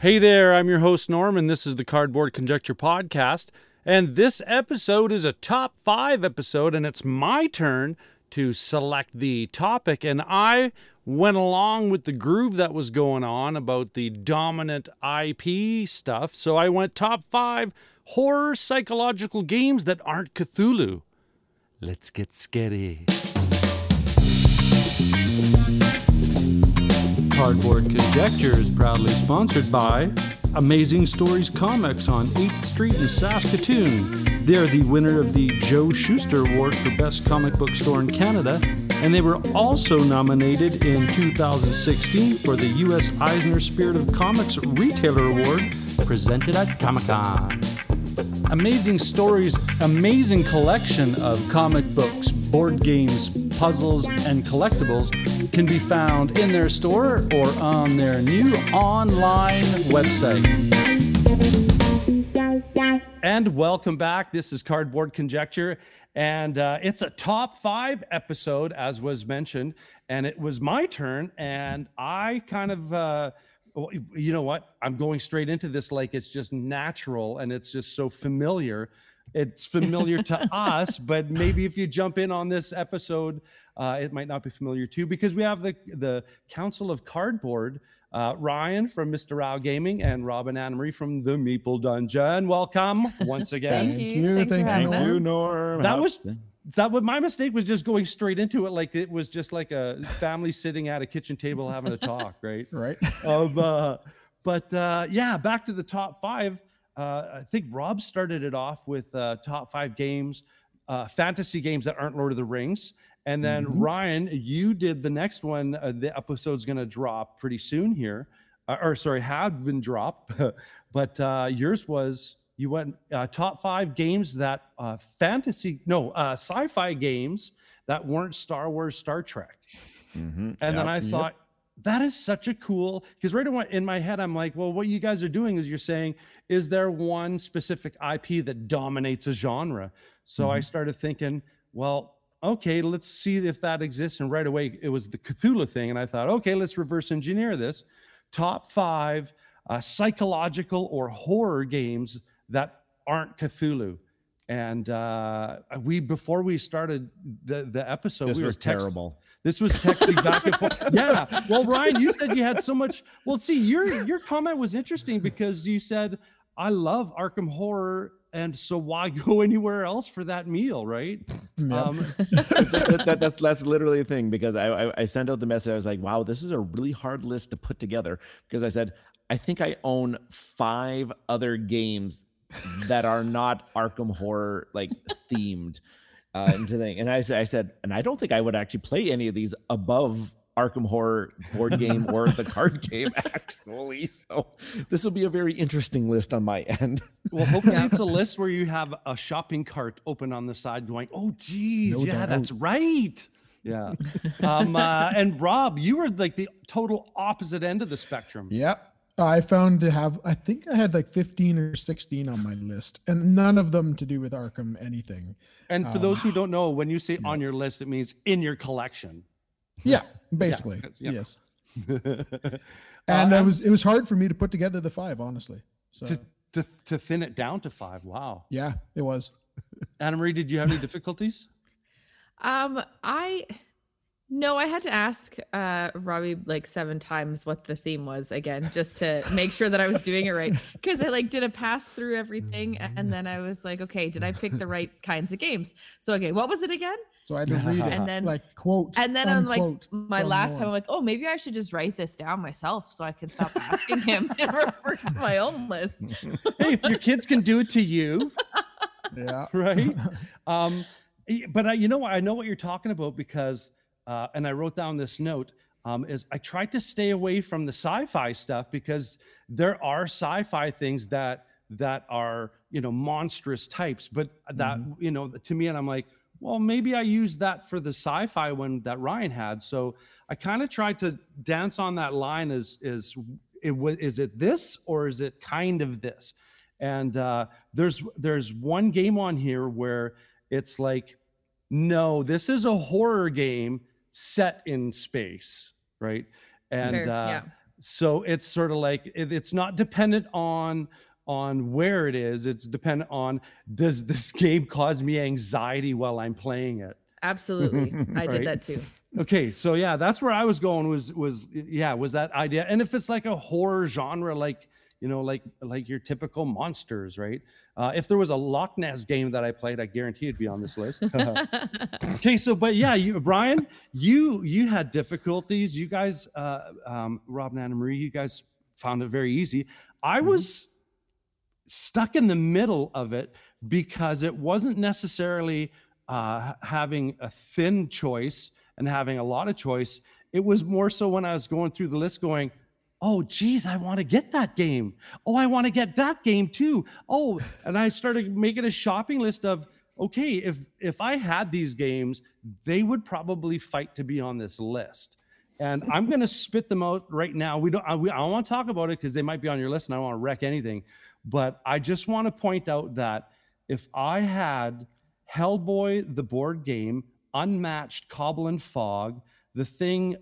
Hey there, I'm your host Norm, and this is the Cardboard Conjecture Podcast. And this episode is a top 5 episode, and it's my turn to select the topic. And I went along with the groove that was going on about the dominant IP stuff. So I went top 5 horror psychological games that aren't Cthulhu. Let's get sketchy. Cardboard Conjecture is proudly sponsored by Amazing Stories Comics on 8th Street in Saskatoon. They're the winner of the Joe Schuster Award for Best Comic Book Store in Canada, and they were also nominated in 2016 for the U.S. Eisner Spirit of Comics Retailer Award presented at Comic-Con. Amazing Stories' amazing collection of comic books, board games, puzzles, and collectibles can be found in their store or on their new online website. And welcome back. This is Cardboard Conjecture, and it's a top 5 episode, as was mentioned, and it was my turn, and I kind of, you know what, I'm going straight into this like it's just natural, and it's just so familiar. It's familiar to us, but maybe if you jump in on this episode, it might not be familiar too, because we have the Council of Cardboard, Ryan from Mr. Rao Gaming and Robin Anna-Marie from the Meeple Dungeon. Welcome once again. Thank you, Norm. That was my mistake, was just going straight into it like it was just like a family sitting at a kitchen table having a talk, right? Right. Yeah, back to the top 5. I think Rob started it off with top 5 games, fantasy games that aren't Lord of the Rings. And then Ryan, you did the next one. The episode's going to drop pretty soon here. Had been dropped. But yours was, you went top 5 games that sci-fi games that weren't Star Wars, Star Trek. Mm-hmm. And then I thought, that is such a cool, because right away in my head, I'm like, well, what you guys are doing is you're saying, is there one specific IP that dominates a genre? So I started thinking, well, okay, let's see if that exists. And right away, it was the Cthulhu thing. And I thought, okay, let's reverse engineer this. Top 5 psychological or horror games that aren't Cthulhu. And before we started the episode, this was terrible. This was texting back and forth. Yeah. Well, Ryan, you said you had so much. Well, see, your comment was interesting because you said, I love Arkham Horror, and so why go anywhere else for that meal, right? Yeah. That's literally a thing, because I sent out the message. I was like, wow, this is a really hard list to put together, because I said, I think I own 5 other games that are not Arkham Horror like themed. And I said, I don't think I would actually play any of these above Arkham Horror board game or the card game, actually. So this will be a very interesting list on my end. Well, hopefully it's a list where you have a shopping cart open on the side going, oh, geez, that's right. Yeah. And Rob, you were like the total opposite end of the spectrum. Yep. I think I had like 15 or 16 on my list, and none of them to do with Arkham anything. And for those who don't know, when you say on your list, it means in your collection. Yeah, basically. Yeah. Yes. And it was hard for me to put together the 5, honestly. So to thin it down to 5. Wow. Yeah, it was. Anna-Marie, did you have any difficulties? No, I had to ask Robbie like 7 times what the theme was again, just to make sure that I was doing it right. Because I like did a pass through everything, and then I was like, okay, did I pick the right kinds of games? So, okay, what was it again? So I had to read it, and then, like, quotes. And then I'm like, my last time, I'm like, oh, maybe I should just write this down myself so I can stop asking him and refer to my own list. Hey, if your kids can do it to you. Yeah. Right? But I know what you're talking about, because and I wrote down this note. is I tried to stay away from the sci-fi stuff, because there are sci-fi things that are, monstrous types, but that, to me, and I'm like, well, maybe I used that for the sci-fi one that Ryan had. So I kind of tried to dance on that line is it this, or is it kind of this? And there's one game on here where it's like, no, this is a horror game set in space, right? And so it's sort of like, it's not dependent on where it is. It's dependent on, does this game cause me anxiety while I'm playing it? Absolutely. I did that too. Okay, so yeah, that's where I was going, was that idea. And if it's like a horror genre, like your typical monsters, right? If there was a Loch Ness game that I played, I guarantee it'd be on this list. Okay, so but yeah, Brian, you had difficulties. You guys, Rob and Anna-Marie, you guys found it very easy. I was stuck in the middle of it, because it wasn't necessarily having a thin choice and having a lot of choice. It was more so when I was going through the list going, oh geez, I want to get that game. Oh, I want to get that game too. Oh, and I started making a shopping list of, okay, if I had these games, they would probably fight to be on this list. And I'm going to spit them out right now. I don't want to talk about it because they might be on your list and I don't want to wreck anything. But I just want to point out that if I had Hellboy, the board game, Unmatched, Cobblin' Fog, The Thing,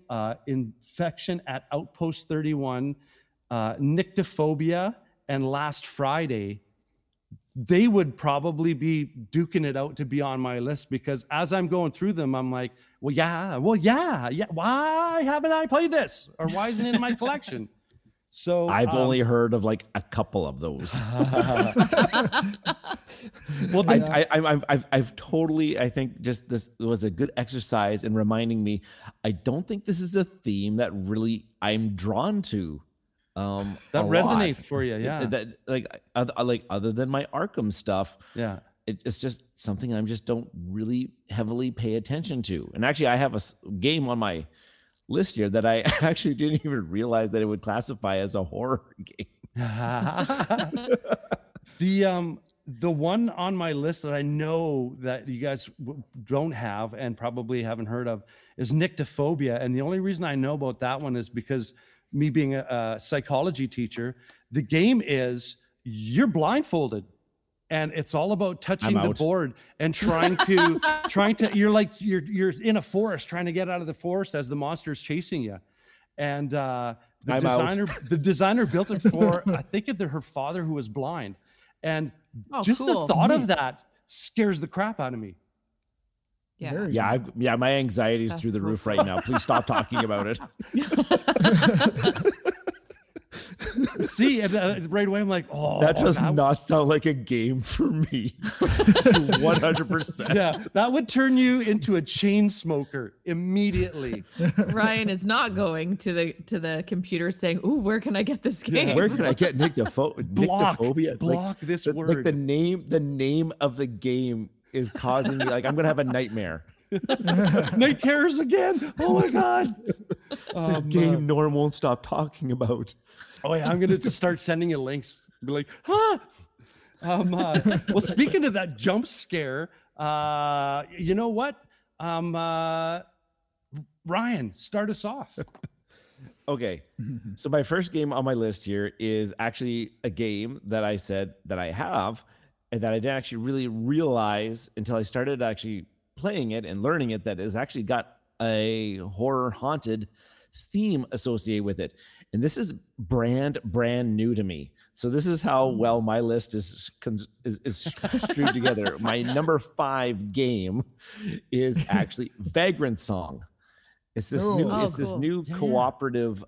Infection at Outpost 31, Nyctophobia, and Last Friday, they would probably be duking it out to be on my list, because as I'm going through them, I'm like, well, yeah. Why haven't I played this? Or why isn't it in my collection? So I've only heard of like a couple of those. Well, I've totally, I think just this was a good exercise in reminding me, I don't think this is a theme that really I'm drawn to. That resonates lot. For you, yeah. Like other than my Arkham stuff, yeah. It's just something I just don't really heavily pay attention to. And actually, I have a game on my list here that I actually didn't even realize that it would classify as a horror game. The one on my list that I know that you guys don't have and probably haven't heard of is Nyctophobia. And the only reason I know about that one is because me being a psychology teacher, the game is you're blindfolded. And it's all about touching the board and trying to, you're in a forest, trying to get out of the forest as the monster's chasing you. And the designer built it for, I think her father who was blind. And the thought of that scares the crap out of me. Yeah. Yeah. My anxiety is through the roof right now. Please stop talking about it. See, and right away I'm like, that does not sound like a game for me. 100%. Yeah, that would turn you into a chain smoker immediately. Ryan is not going to the computer saying, "Ooh, where can I get this game? Yeah, where can I get Nyctophobia? Block this word." Like the name of the game is causing me. Like I'm gonna have a nightmare. Night terrors again. Oh my god! It's a game Norm won't stop talking about. Oh yeah, I'm gonna just start sending you links. Be like, huh? Well, speaking of that jump scare, you know what? Ryan, start us off. Okay, so my first game on my list here is actually a game that I said that I have, and that I didn't actually really realize until I started actually playing it and learning it, that has actually got a horror haunted theme associated with it. And this is brand new to me. So this is how well my list is screwed together. My number 5 game is actually Vagrant Song. It's this new cooperative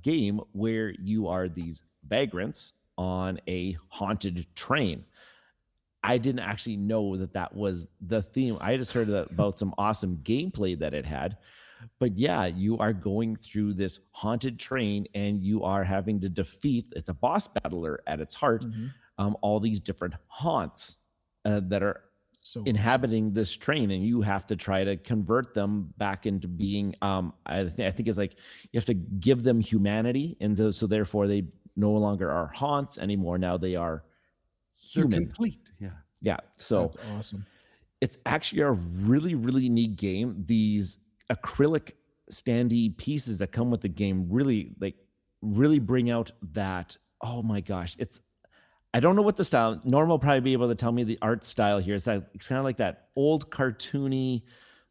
game where you are these vagrants on a haunted train. I didn't actually know that was the theme. I just heard about some awesome gameplay that it had. But yeah, you are going through this haunted train and you are having to defeat, it's a boss battler at its heart, all these different haunts that are inhabiting this train, and you have to try to convert them back into being, I think it's like you have to give them humanity, and so therefore they no longer are haunts anymore. Now they are human. They're complete. Yeah. So that's awesome. It's actually a really, really neat game. These acrylic standee pieces that come with the game really bring out that, oh my gosh, it's, I don't know what the style, Norm will probably be able to tell me the art style here. It's kind of like that old cartoony,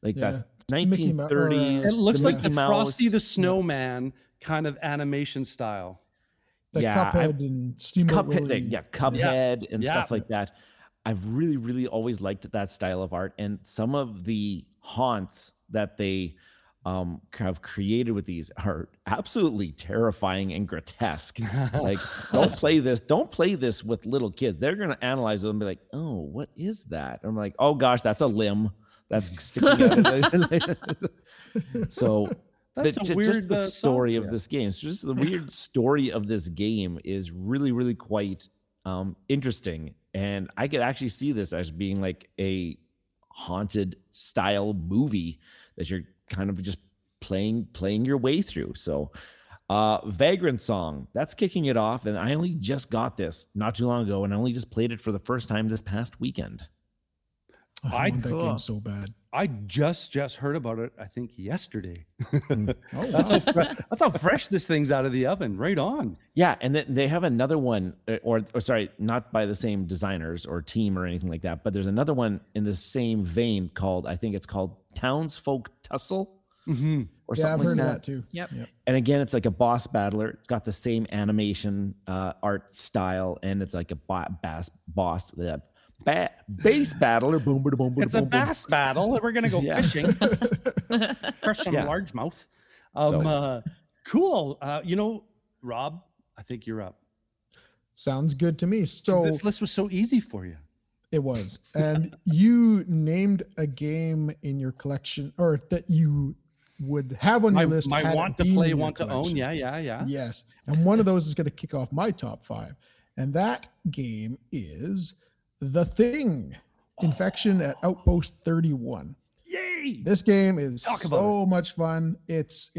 that 1930s. It looks like the Frosty the Snowman kind of animation style. Cuphead and Steamboat Willie. Cuphead and stuff like that. I've really, really always liked that style of art, and some of the haunts that they have created with these are absolutely terrifying and grotesque. Don't play this with little kids. They're going to analyze it and be like, oh, what is that? I'm like, oh gosh, that's a limb that's sticking out. So that's this game. It's just the weird story of this game is really, really quite interesting. And I could actually see this as being like a haunted style movie that you're kind of just playing your way through. So Vagrant Song, that's kicking it off. And I only just got this not too long ago, and I only just played it for the first time this past weekend. Oh, I want that game so bad. I just heard about it, I think, yesterday. That's how fresh this thing's out of the oven. Right on. Yeah, and then they have another one, or sorry, not by the same designers or team or anything like that, but there's another one in the same vein called, I think it's called Townsfolk Tussle. Mm-hmm. Or something. Yeah, I've heard of that too. Yep. And again, it's like a boss battler. It's got the same animation art style, and it's like a boss. Base battler, boom. It's a bass battle, and we're gonna go fishing. Fresh on largemouth. Cool. Rob, I think you're up. Sounds good to me. So this list was so easy for you. It was, and you named a game in your collection, or that you would have on your list. I want to play, want to own. Yeah. Yes, and one of those is going to kick off my top five, and that game is The Thing, Infection at Outpost 31. Yay! This game is so much fun. It's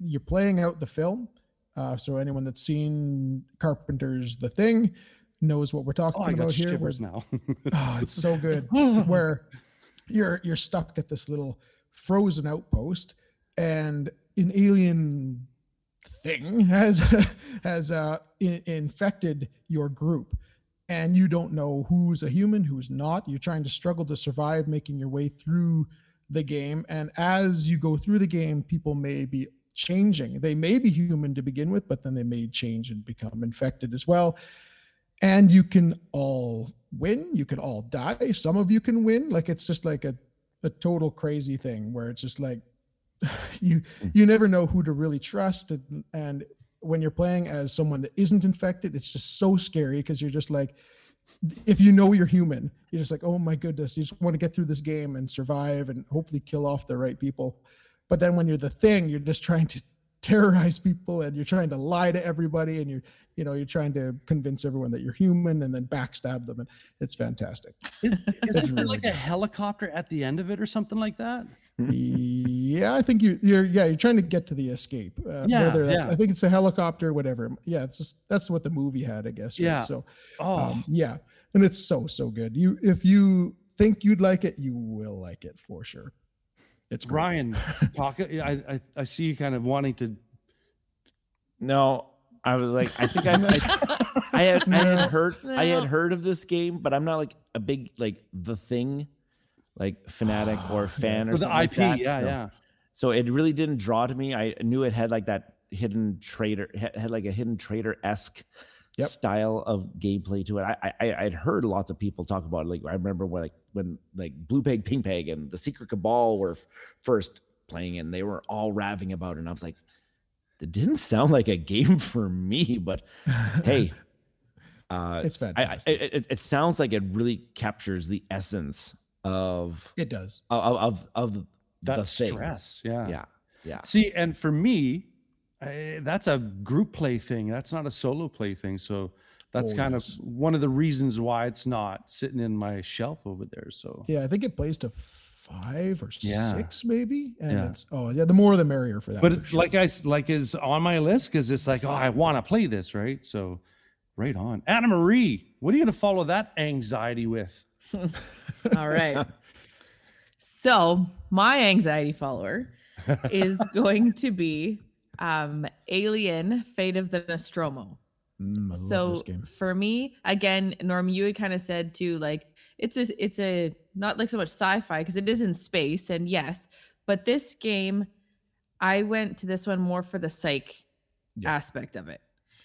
you're playing out the film. So anyone that's seen Carpenter's The Thing knows what we're talking about here. Where, now. It's so good. Where you're stuck at this little frozen outpost, and an alien thing has infected your group. And you don't know who's a human, who's not. You're trying to struggle to survive, making your way through the game. And as you go through the game, people may be changing. They may be human to begin with, but then they may change and become infected as well. And you can all win. You can all die. Some of you can win. Like, it's just like a total crazy thing where it's just like you never know who to really trust. And when you're playing as someone that isn't infected, it's just so scary, because you're just like, if you know you're human, you're just like, oh my goodness, you just want to get through this game and survive and hopefully kill off the right people. But then when you're the thing, you're just trying to terrorize people, and you're trying to lie to everybody, and you're trying to convince everyone that you're human and then backstab them, and it's fantastic. Is there really a helicopter at the end of it or something like that? Yeah, I think you're trying to get to the escape. I think it's a helicopter, whatever. Yeah, it's just that's what the movie had, I guess. Right? Yeah. So, and it's so good. If you think you'd like it, you will like it for sure. It's great. Ryan, I see you kind of wanting to. No, I was like, I think I had heard of this game, but I'm not like a big The Thing fanatic or fan or something. The IP, like that. Yeah. So it really didn't draw to me. I knew it had a hidden traitor-esque style of gameplay to it. I'd heard lots of people talk about it. I remember when Blue Peg, Pink Peg, and The Secret Cabal were first playing, and they were all raving about it. And I was like, it didn't sound like a game for me, but hey. It's fantastic. It sounds like it really captures the essence of it does of that the stress thing. yeah see, and for me that's a group play thing, that's not a solo play thing, so That's kind of one of the reasons why it's not sitting in my shelf over there. So yeah, I think it plays to 5 or 6 maybe. And it's, the more the merrier for that. But for sure. Is on my list. Cause it's like, I want to play this. Right. So right on. Anna-Marie, what are you going to follow that anxiety with? All right. So my anxiety follower is going to be Alien: Fate of the Nostromo. So for me, again, Norm, you had kind of said too, it's not like so much sci-fi because it is in space and yes, but this game, I went to this one more for the psych aspect of it.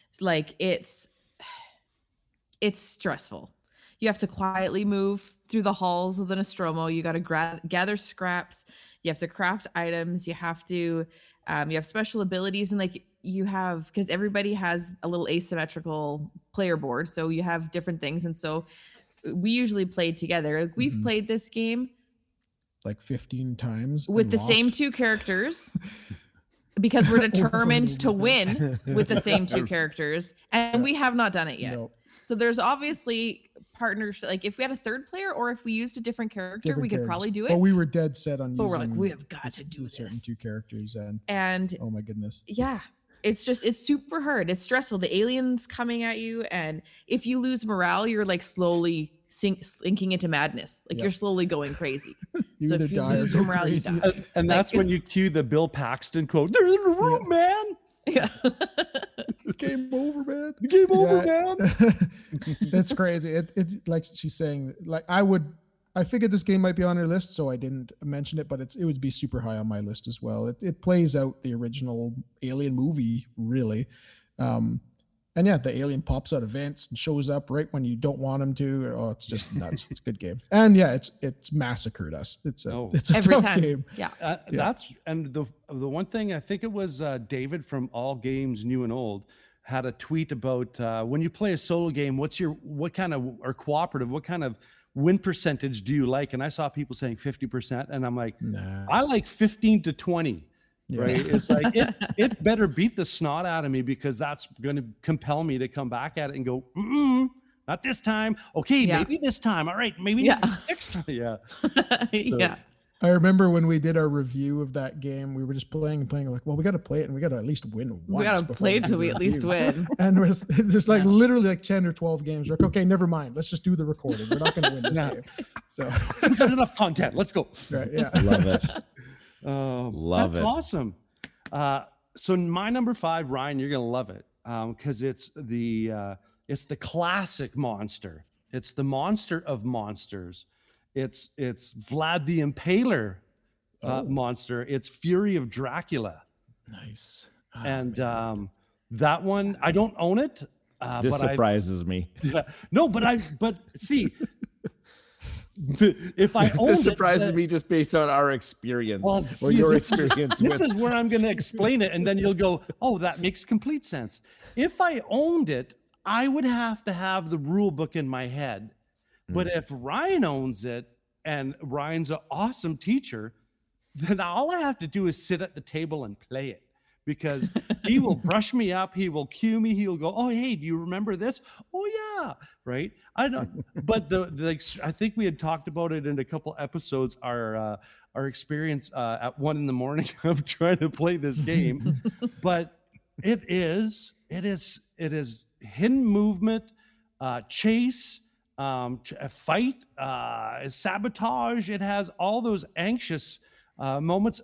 It's like it's stressful. You have to quietly move through the halls of the Nostromo. You got to gather scraps. You have to craft items. You have to, you have special abilities and because everybody has a little asymmetrical player board. So you have different things. And so we usually played together. We've played this game like 15 times with the same two characters because we're determined to win with the same two characters. And we have not done it yet. Nope. So there's obviously partnership. Like if we had a third player or if we used a different character, we could probably do it. But we were dead set on using certain two characters. And oh my goodness. Yeah. It's just, it's super hard. It's stressful. The aliens coming at you. And if you lose morale, you're like slowly sinking into madness. Like you're slowly going crazy. So if you lose your morale, you die. And that's when you cue the Bill Paxton quote, they're in the room, man. Yeah. Game over, man. Game over, man. That's crazy. It like she's saying, like I figured this game might be on her list, so I didn't mention it, but it would be super high on my list as well. It plays out the original Alien movie, really. And yeah, the alien pops out of vents and shows up right when you don't want him to. Oh, it's just nuts. It's a good game. And yeah, it's massacred us. It's a every tough time. Game. Yeah. The one thing, I think it was David from All Games New and Old, had a tweet about when you play a solo game, what kind of win percentage do you like? And I saw people saying 50%, and I'm like, nah. I like 15 to 20. Yeah. Right? It's like it better beat the snot out of me because that's going to compel me to come back at it and go, not this time. Okay, maybe this time. All right, maybe next time. Yeah, yeah. I remember when we did our review of that game, we were just playing. We're like, well, we got to play it, and we got to at least win once. We got to play till we at least win. And there's literally 10 or 12 games. We're like, okay, never mind. Let's just do the recording. We're not going to win this game. So we've got enough content. Let's go. Right. Yeah. Love it. Love it. That's awesome. So my number 5, Ryan, you're going to love it because it's the classic monster. It's the monster of monsters. It's Vlad the Impaler monster. It's Fury of Dracula. Nice. Oh, and that one, I don't own it. This surprises me. No, but see, if I owned it. This surprises me just based on our experience or your experience. This is where I'm going to explain it. And then you'll go, oh, that makes complete sense. If I owned it, I would have to have the rule book in my head. But if Ryan owns it and Ryan's an awesome teacher, then all I have to do is sit at the table and play it because he will brush me up. He will cue me. He'll go, oh, hey, do you remember this? Oh, yeah. Right. I don't. But I think we had talked about it in a couple episodes, our experience at 1 a.m. of trying to play this game. But it is hidden movement, chase, a fight, sabotage. It has all those anxious moments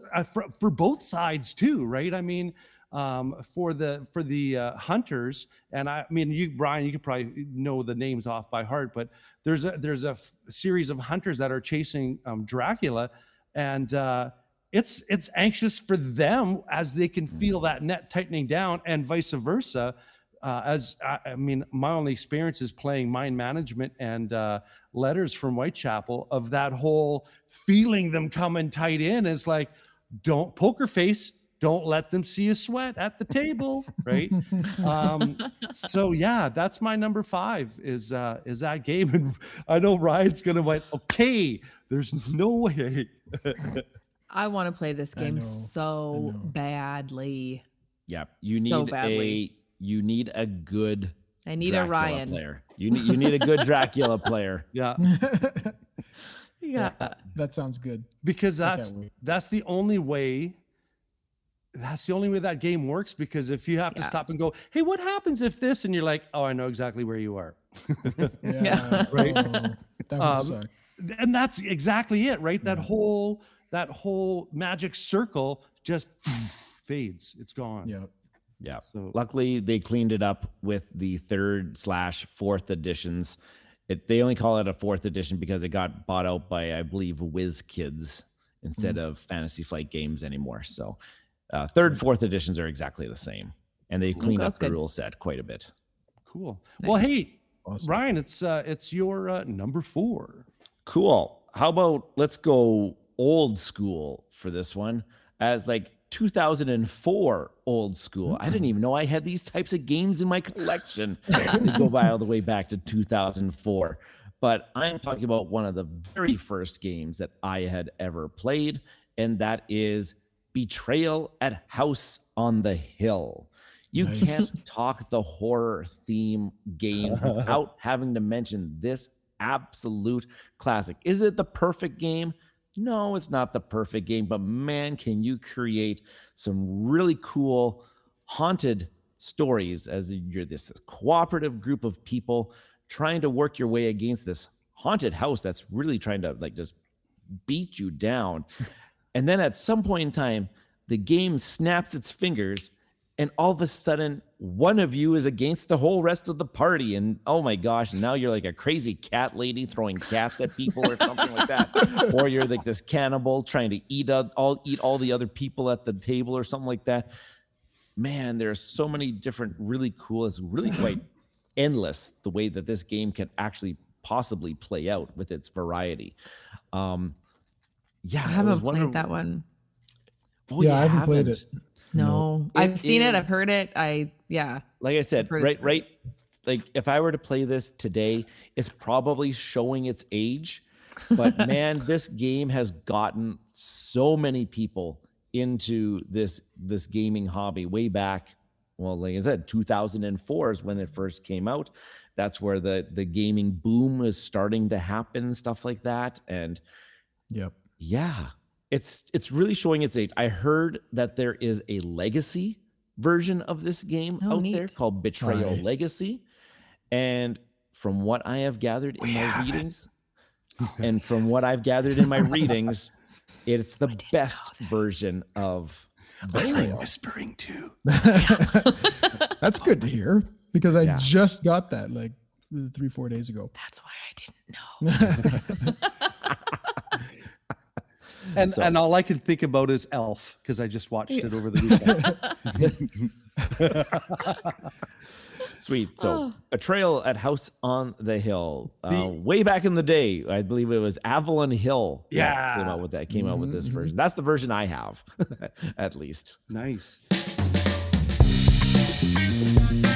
for both sides too, right? I mean, for the hunters, and I mean, Brian, you could probably know the names off by heart, but there's a series of hunters that are chasing Dracula, and it's anxious for them as they can feel that net tightening down, and vice versa. My only experience is playing Mind Management and Letters from Whitechapel, of that whole feeling them coming tight in. It's like, don't poker face. Don't let them see a sweat at the table. Right. So yeah, that's my number 5 is that game. And I know Ryan's going to wait. Okay. There's no way. I want to play this game so badly. Yeah. You need a good I need Dracula a Ryan player. You need a good Dracula player. Yeah. Yeah. That sounds good. Because that's the only way that game works, because if you have to stop and go, hey, what happens if this? And you're like, oh, I know exactly where you are. Right. Oh, that would suck. And that's exactly it, right? That whole magic circle just fades. It's gone. Yeah. Yeah. So luckily they cleaned it up with the 3rd/4th editions. They only call it a 4th edition because it got bought out by, I believe, WizKids instead of Fantasy Flight Games anymore. So 3rd, 4th editions are exactly the same. And they cleaned up the rule set quite a bit. Cool. Nice. Well, hey, awesome. Ryan, it's your number 4. Cool. How about let's go old school for this one, as like 2004 old school. I didn't even know I had these types of games in my collection. They go by all the way back to 2004. But I'm talking about one of the very first games that I had ever played, and that is Betrayal at House on the Hill. You can't talk the horror theme game without having to mention this absolute classic. Is it the perfect game? No, it's not the perfect game, but man, can you create some really cool haunted stories as you're this cooperative group of people trying to work your way against this haunted house that's really trying to like just beat you down. And then at some point in time, the game snaps its fingers and all of a sudden one of you is against the whole rest of the party. And oh my gosh, now you're like a crazy cat lady throwing cats at people or something like that. Or you're like this cannibal trying to eat all the other people at the table or something like that. Man, there are so many different really cool, it's really quite endless the way that this game can actually possibly play out with its variety. I haven't played that one. Oh, yeah, I haven't played it. No, I've seen it. I've heard it. Like I said, right. Like if I were to play this today, it's probably showing its age, but man, this game has gotten so many people into this gaming hobby way back. Well, like I said, 2004 is when it first came out. That's where the gaming boom is starting to happen, stuff like that. And it's really showing its age. I heard that there is a legacy version of this game there called Betrayal Legacy. And from what I have gathered in my readings, it's the best version of Betrayal. I'm whispering too. That's good to hear, because I just got that like 3-4 days ago. That's why I didn't know. And all I can think about is Elf, because I just watched it over the weekend. Sweet. So Betrayal at House on the Hill. Way back in the day, I believe it was Avalon Hill. Yeah. Came out with this version. That's the version I have, at least. Nice.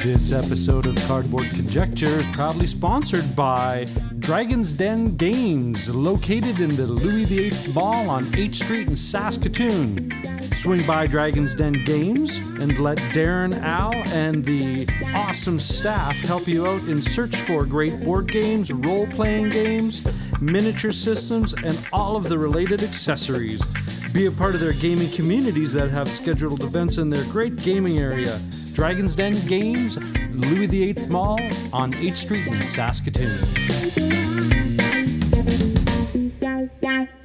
This episode of Cardboard Conjecture is proudly sponsored by Dragon's Den Games, located in the Louis VIII Mall on H Street in Saskatoon. Swing by Dragon's Den Games and let Darren, Al, and the awesome staff help you out in search for great board games, role-playing games, miniature systems, and all of the related accessories. Be a part of their gaming communities that have scheduled events in their great gaming area. Dragon's Den Games, Louis VIII Mall on H Street in Saskatoon.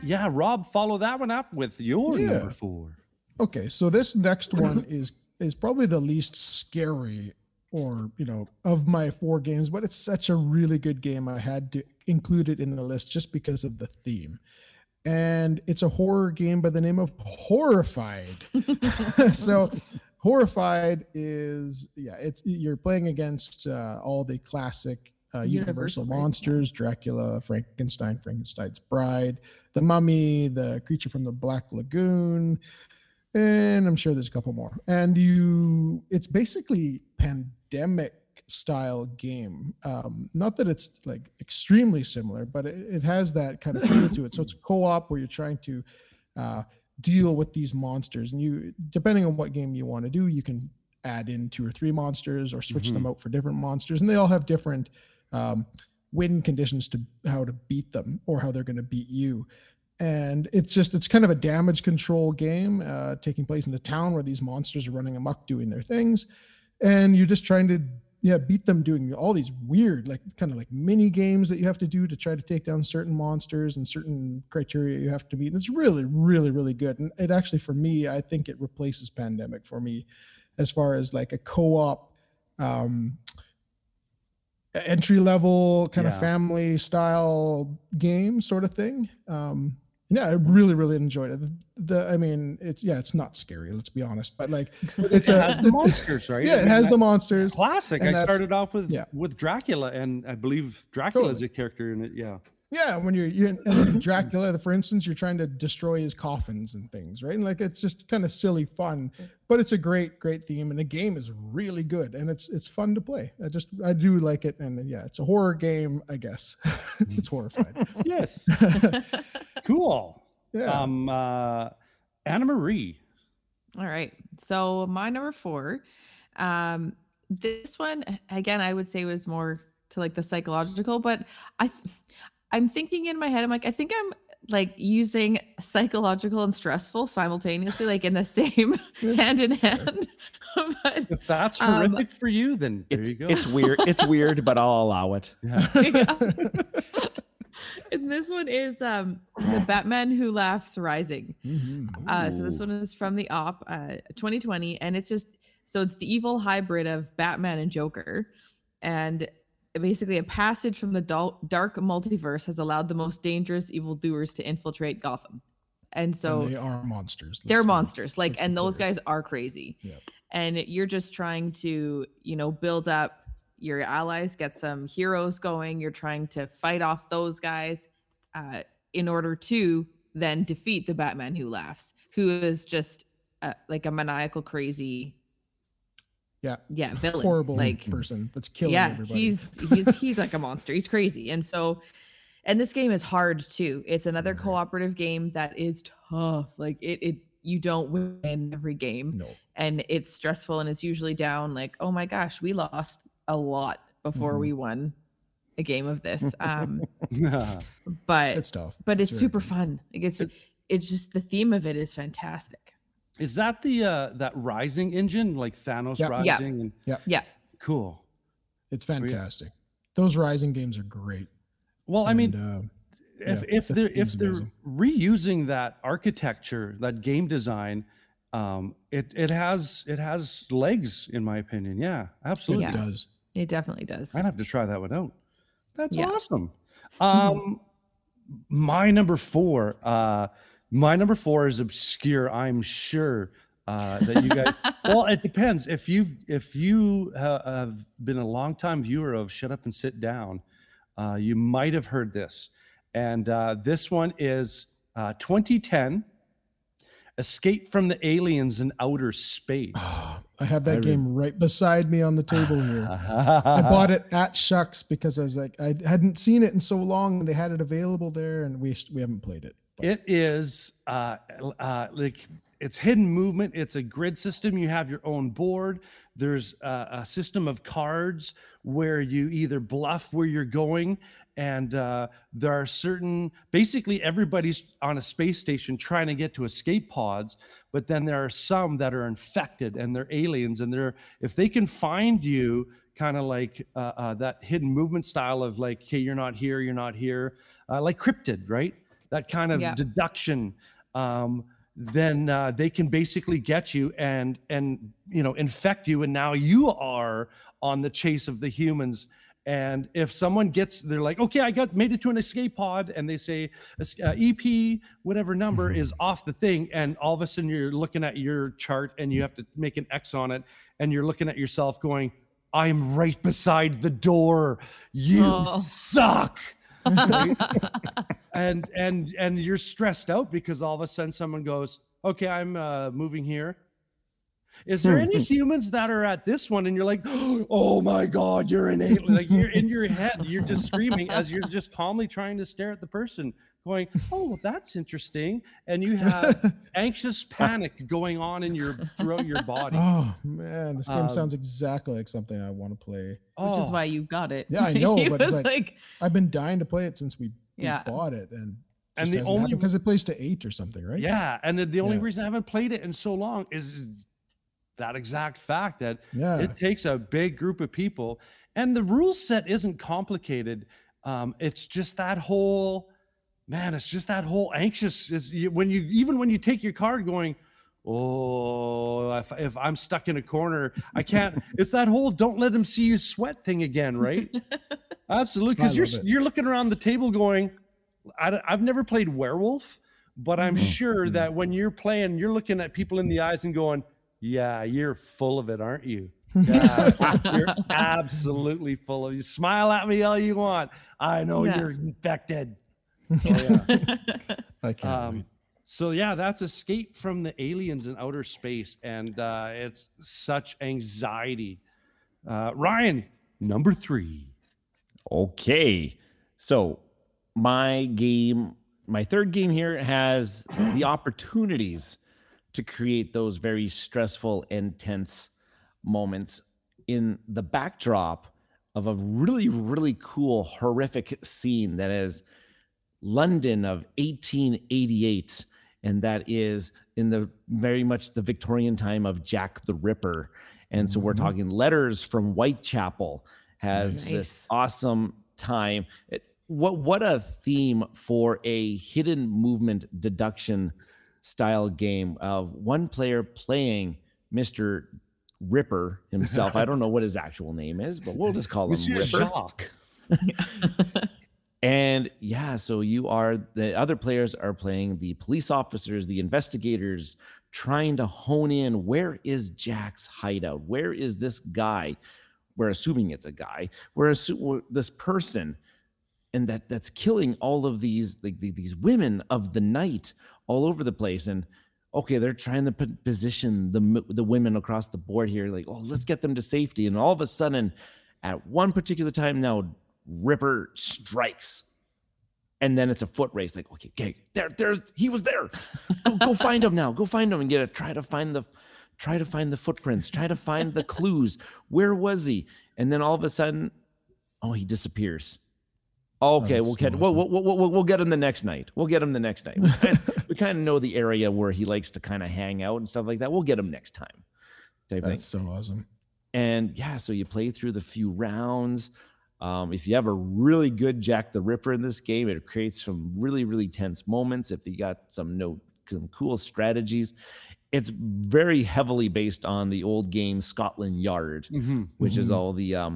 Yeah, Rob, follow that one up with your number 4. Okay, so this next one is probably the least scary of my 4 games, but it's such a really good game. I had to include it in the list just because of the theme. And it's a horror game by the name of Horrified. So Horrified is, you're playing against all the classic Universal monsters, Dracula, Frankenstein, Frankenstein's Bride, The Mummy, The Creature from the Black Lagoon, and I'm sure there's a couple more. And it's basically Pandemic style game. Not that it's like extremely similar, but it has that kind of feel to it. So it's a co-op where you're trying to deal with these monsters, and you, depending on what game you want to do, you can add in 2 or 3 monsters or switch them out for different monsters. And they all have different win conditions to how to beat them or how they're going to beat you. And it's just, it's kind of a damage control game taking place in a town where these monsters are running amok doing their things. And you're just trying to beat them doing all these weird, like kind of like mini games that you have to do to try to take down certain monsters and certain criteria you have to meet. And it's really, really, really good. And it actually, for me, I think it replaces Pandemic for me as far as like a co-op entry level kind of family style game sort of thing. Yeah, I really, really enjoyed it. I mean, it's not scary, let's be honest, but like it's it has the monsters, right? Yeah, it has the monsters. Classic. I started off with Dracula, and I believe Dracula is a character in it. Yeah. Yeah, when you're Dracula, for instance, you're trying to destroy his coffins and things, right? And like it's just kind of silly fun, but it's a great, great theme, and the game is really good, and it's fun to play. I do like it, and yeah, it's a horror game, I guess. It's Horrified. Yes. Cool. Yeah. Anna-Marie. All right. So my number 4. This one again, I would say was more to like the psychological, but I'm thinking in my head, I'm like, I think I'm like using psychological and stressful simultaneously, like in the same hand in hand. But, if that's horrific for you, then there you go. It's weird. It's weird, but I'll allow it. Yeah. And this one is The Batman Who Laughs Rising. Mm-hmm. So this one is from the Op 2020. And it's just, so it's the evil hybrid of Batman and Joker. And basically, a passage from the dark multiverse has allowed the most dangerous evildoers to infiltrate Gotham, and so and they are monsters. They're monsters, like, and those guys are crazy. Yep. And you're just trying to, build up your allies, get some heroes going. You're trying to fight off those guys in order to then defeat the Batman Who Laughs, who is just like a maniacal, crazy. Yeah, villain, horrible person that's killing everybody. He's like a monster. He's crazy, and this game is hard too. It's another cooperative game that is tough. Like it you don't win every game, and it's stressful, and it's usually down. Like, oh my gosh, we lost a lot before we won a game of this. But it's tough. But it's super fun. Like it's just the theme of it is fantastic. Is that the that Rising engine, like Thanos Rising? Yeah. Cool. It's fantastic. Those Rising games are great. Well, I mean, if they're reusing that architecture, that game design, it has legs, in my opinion. Yeah, absolutely. It does. It definitely does. I'd have to try that one out. That's awesome. My number 4. My number 4 is obscure, I'm sure, that you guys... Well, it depends. If you have been a long-time viewer of Shut Up and Sit Down, you might have heard this. And this one is 2010, Escape from the Aliens in Outer Space. Oh, I have that game right beside me on the table here. I bought it at Shucks because I was like, I hadn't seen it in so long, and they had it available there, and we haven't played it. It is like it's hidden movement. It's a grid system. You have your own board. There's a system of cards where you either bluff where you're going, and there are certain, basically everybody's on a space station trying to get to escape pods, but then there are some that are infected and they're aliens, and if they can find you, kind of like that hidden movement style of like, okay, you're not here, like Cryptid, right? That kind of deduction, then they can basically get you and infect you, and now you are on the chase of the humans. And if someone they're like, okay, I made it to an escape pod, and they say EP whatever number is off the thing, and all of a sudden you're looking at your chart and you have to make an X on it, and you're looking at yourself going, I'm right beside the door. You suck. and you're stressed out because all of a sudden someone goes, okay, I'm moving here, Is there any humans that are at this one? And you're like, oh my God, you're an alien. Like you're in your head, you're just screaming as you're just calmly trying to stare at the person going, oh, that's interesting. And you have anxious panic going on in your throughout your body. Oh man, this game sounds exactly like something I want to play. Which is why you got it. Yeah, I know, but it's like I've been dying to play it since we bought it. And the only because it plays to 8 or something, right? Yeah, and the only reason I haven't played it in so long is that exact fact that it takes a big group of people, and the rule set isn't complicated. It's just that whole anxious is when you take your card going, oh, if I'm stuck in a corner, I can't. It's that whole don't let them see you sweat thing again, right? Absolutely, because you're looking around the table going. I've never played werewolf, but I'm sure that when you're playing, you're looking at people in the eyes and going, yeah, you're full of it, aren't you? Yeah, you're absolutely full of it. You smile at me all you want. I know you're infected. So, yeah. I can't wait. So, yeah, that's Escape from the Aliens in Outer Space, and it's such anxiety. Ryan, number 3. Okay. So... My third game here has the opportunities to create those very stressful and tense moments in the backdrop of a really, really cool, horrific scene that is London of 1888. And that is in the very much the Victorian time of Jack the Ripper. And so we're talking Letters from Whitechapel has this awesome time. What a theme for a hidden movement deduction style game of one player playing Mr. Ripper himself. I don't know what his actual name is, but we'll just call him Ripper. And so the other players are playing the police officers, the investigators, trying to hone in, where is Jack's hideout? Where is this guy? We're assuming it's a guy. We're assuming this person. And that's killing all of these these women of the night all over the place. And okay, they're trying to position the women across the board here, like, oh, let's get them to safety. And all of a sudden, at one particular time now, Ripper strikes, and then it's a foot race. Like, okay, he was there. Go find him now. Go find him and try to find the footprints. Try to find the clues. Where was he? And then all of a sudden, oh, he disappears. Okay, we'll get him the next night. We'll get him the next night. We kind of know the area where he likes to kind of hang out and stuff like that. We'll get him next time. That's so awesome. And so you play through the few rounds. If you have a really good Jack the Ripper in this game, it creates some really, really tense moments. If you got some cool strategies, it's very heavily based on the old game Scotland Yard, which is all the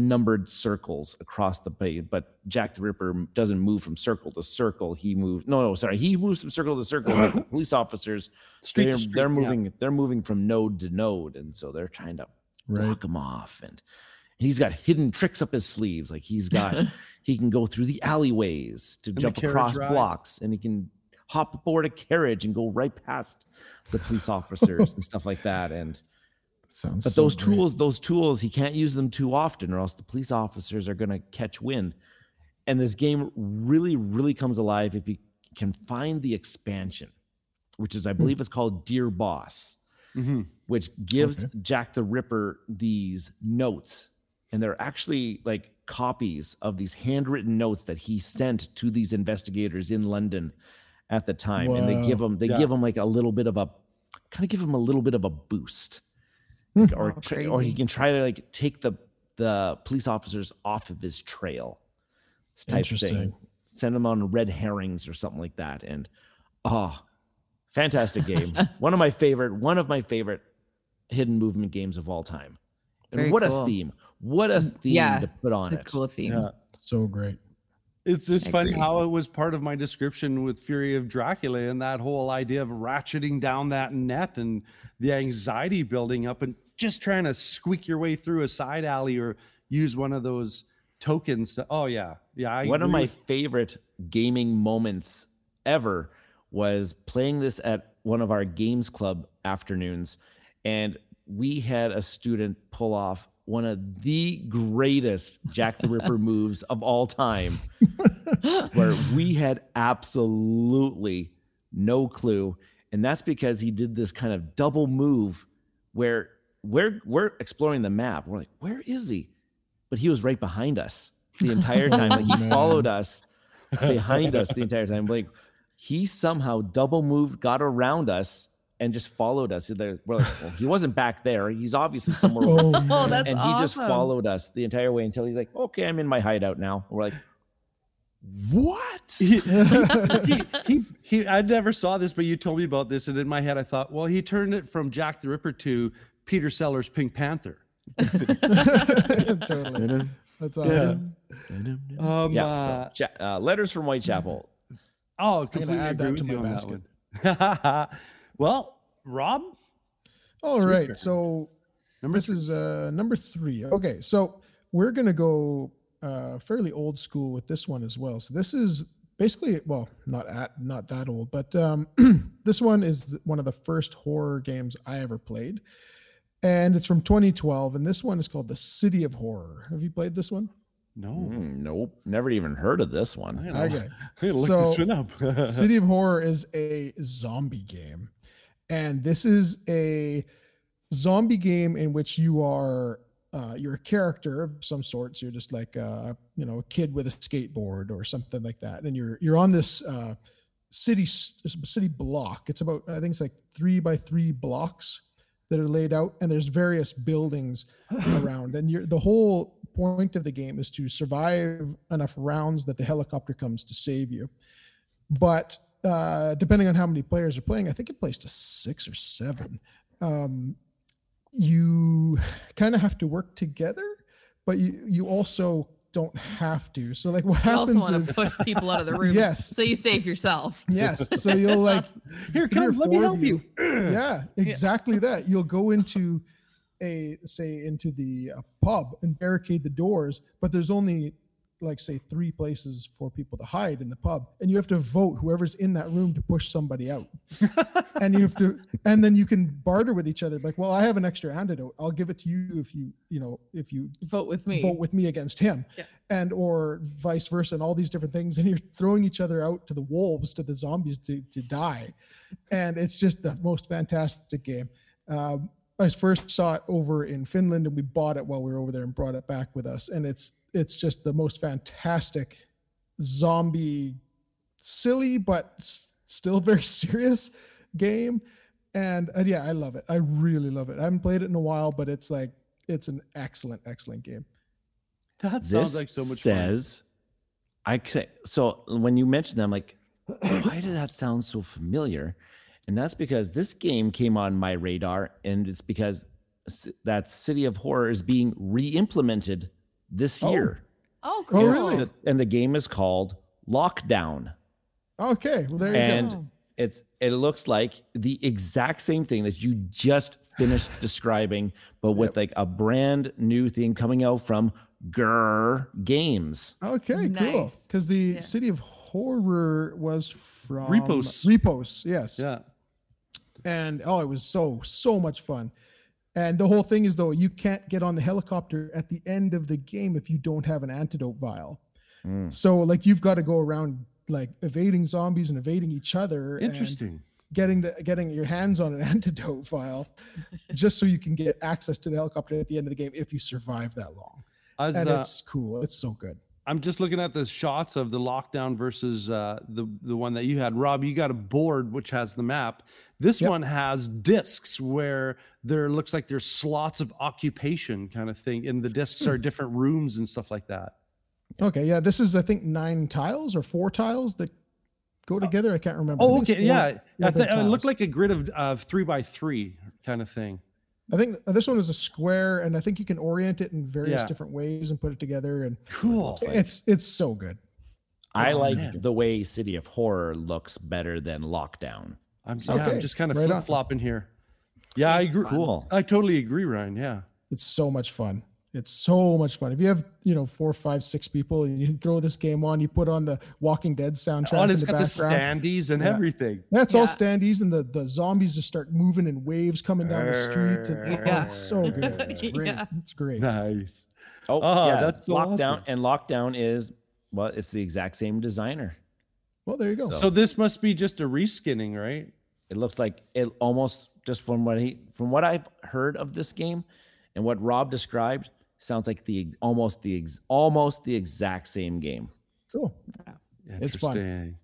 numbered circles across the bay, but Jack the Ripper doesn't move from circle to circle. He moves from circle to circle. The police officers, they're moving. Yeah. They're moving from node to node, and so they're trying to block him off. And he's got hidden tricks up his sleeves. Like he can go through the alleyways to jump across blocks, and he can hop aboard a carriage and go right past the police officers and stuff like that. Those tools, he can't use them too often, or else the police officers are going to catch wind. And this game really, really comes alive if you can find the expansion, which is, I believe, it's called Dear Boss, which gives Jack the Ripper these notes, and they're actually like copies of these handwritten notes that he sent to these investigators in London at the time, and they give him like a little bit of a boost. Or he can try to like take the police officers off of his trail type thing. Send them on red herrings or something like that. And fantastic game. One of my favorite hidden movement games of all time. And a theme. What a theme to put on it. It's a cool theme. Yeah. So great. It's just funny how it was part of my description with Fury of Dracula, and that whole idea of ratcheting down that net and the anxiety building up and just trying to squeak your way through a side alley or use one of those tokens. One of my favorite gaming moments ever was playing this at one of our games club afternoons, and we had a student pull off one of the greatest Jack the Ripper moves of all time, where we had absolutely no clue. And that's because he did this kind of double move where we're exploring the map. We're like, where is he? But he was right behind us the entire time. Like, he followed us behind us the entire time. Like, he somehow double moved, got around us, and just followed us. We're like, well, he wasn't back there. He's obviously somewhere. That's and awesome. He just followed us the entire way until he's like, okay, I'm in my hideout now. We're like, what? He I never saw this, but you told me about this, and in my head I thought, well, he turned it from Jack the Ripper to Peter Sellers' Pink Panther. Totally. That's awesome. Yeah. So, Letters from Whitechapel. Oh, completely agree with you on this one. Well, Rob? All right. Speaker. So this is number 3. Okay. So we're going to go fairly old school with this one as well. So this is basically, well, not that old, but this one is one of the first horror games I ever played. And it's from 2012. And this one is called the City of Horror. Have you played this one? No. Nope. Never even heard of this one. Okay. So this one up. City of Horror is a zombie game. And this is a zombie game in which you are, you're a character of some sort. So you're just like, a kid with a skateboard or something like that. And you're on this city block. It's about, I think it's like 3x3 blocks that are laid out. And there's various buildings around. And the whole point of the game is to survive enough rounds that the helicopter comes to save you. But depending on how many players are playing, I think it plays to 6 or 7. You kind of have to work together, but you also don't have to. So like what happens is you also want to push people out of the room. Yes. So you save yourself. Yes. So you'll like, here comes, let me help you. Yeah, exactly. Yeah. That you'll go into the pub and barricade the doors, but there's only like, say, 3 places for people to hide in the pub, and you have to vote whoever's in that room to push somebody out. And you have to, and then you can barter with each other, like, well, I have an extra antidote, I'll give it to you if you vote with me against him. Yeah. And or vice versa, and all these different things, and you're throwing each other out to the wolves, to the zombies to die. And it's just the most fantastic game. I first saw it over in Finland, and we bought it while we were over there and brought it back with us. And it's just the most fantastic zombie, silly, but still very serious game. And yeah, I love it. I really love it. I haven't played it in a while, but it's like, it's an excellent, excellent game. That sounds like so much fun. So when you mentioned that, I'm like, why did that sound so familiar? And that's because this game came on my radar, and it's because that City of Horror is being re-implemented this year. Oh, cool. Oh, really? And the game is called Lockdown. Okay, well, there you go. And it looks like the exact same thing that you just finished describing, but with like a brand new thing coming out from Games. Okay, nice. Cool. Because the City of Horror was from Repos, yes. Yeah. And it was so much fun. And the whole thing is, though, you can't get on the helicopter at the end of the game if you don't have an antidote vial. So like, you've got to go around like evading zombies and evading each other. Interesting. Getting your hands on an antidote vial just so you can get access to the helicopter at the end of the game if you survive that long. And it's cool. It's so good. I'm just looking at the shots of the Lockdown versus the one that you had, Rob. You got a board which has the map. This one has discs where there looks like there's slots of occupation kind of thing, and the discs are different rooms and stuff like that. Okay, yeah, this is, I think, 9 tiles or 4 tiles that go together. I can't remember. Oh, okay, yeah. It looked like a grid of 3x3 kind of thing. I think this one is a square, and I think you can orient it in various different ways and put it together. And cool, it's so good. I like the way City of Horror looks better than Lockdown. I'm just kind of flip flopping here. Yeah, I agree. Cool. I totally agree, Ryan. Yeah, it's so much fun. It's so much fun. If you have, 4, 5, 6 people, and you throw this game on, you put on the Walking Dead soundtrack. And it's got background. The standees and everything. That's all standees, and the zombies just start moving in waves coming down the street. And it's so good. It's great. It's great. Nice. That's so Lockdown. Awesome. And Lockdown is, it's the exact same designer. Well, there you go. So this must be just a reskinning, right? It looks like it almost, just from what I've heard of this game and what Rob described, sounds like almost the exact same game. Cool. Yeah. It's fun.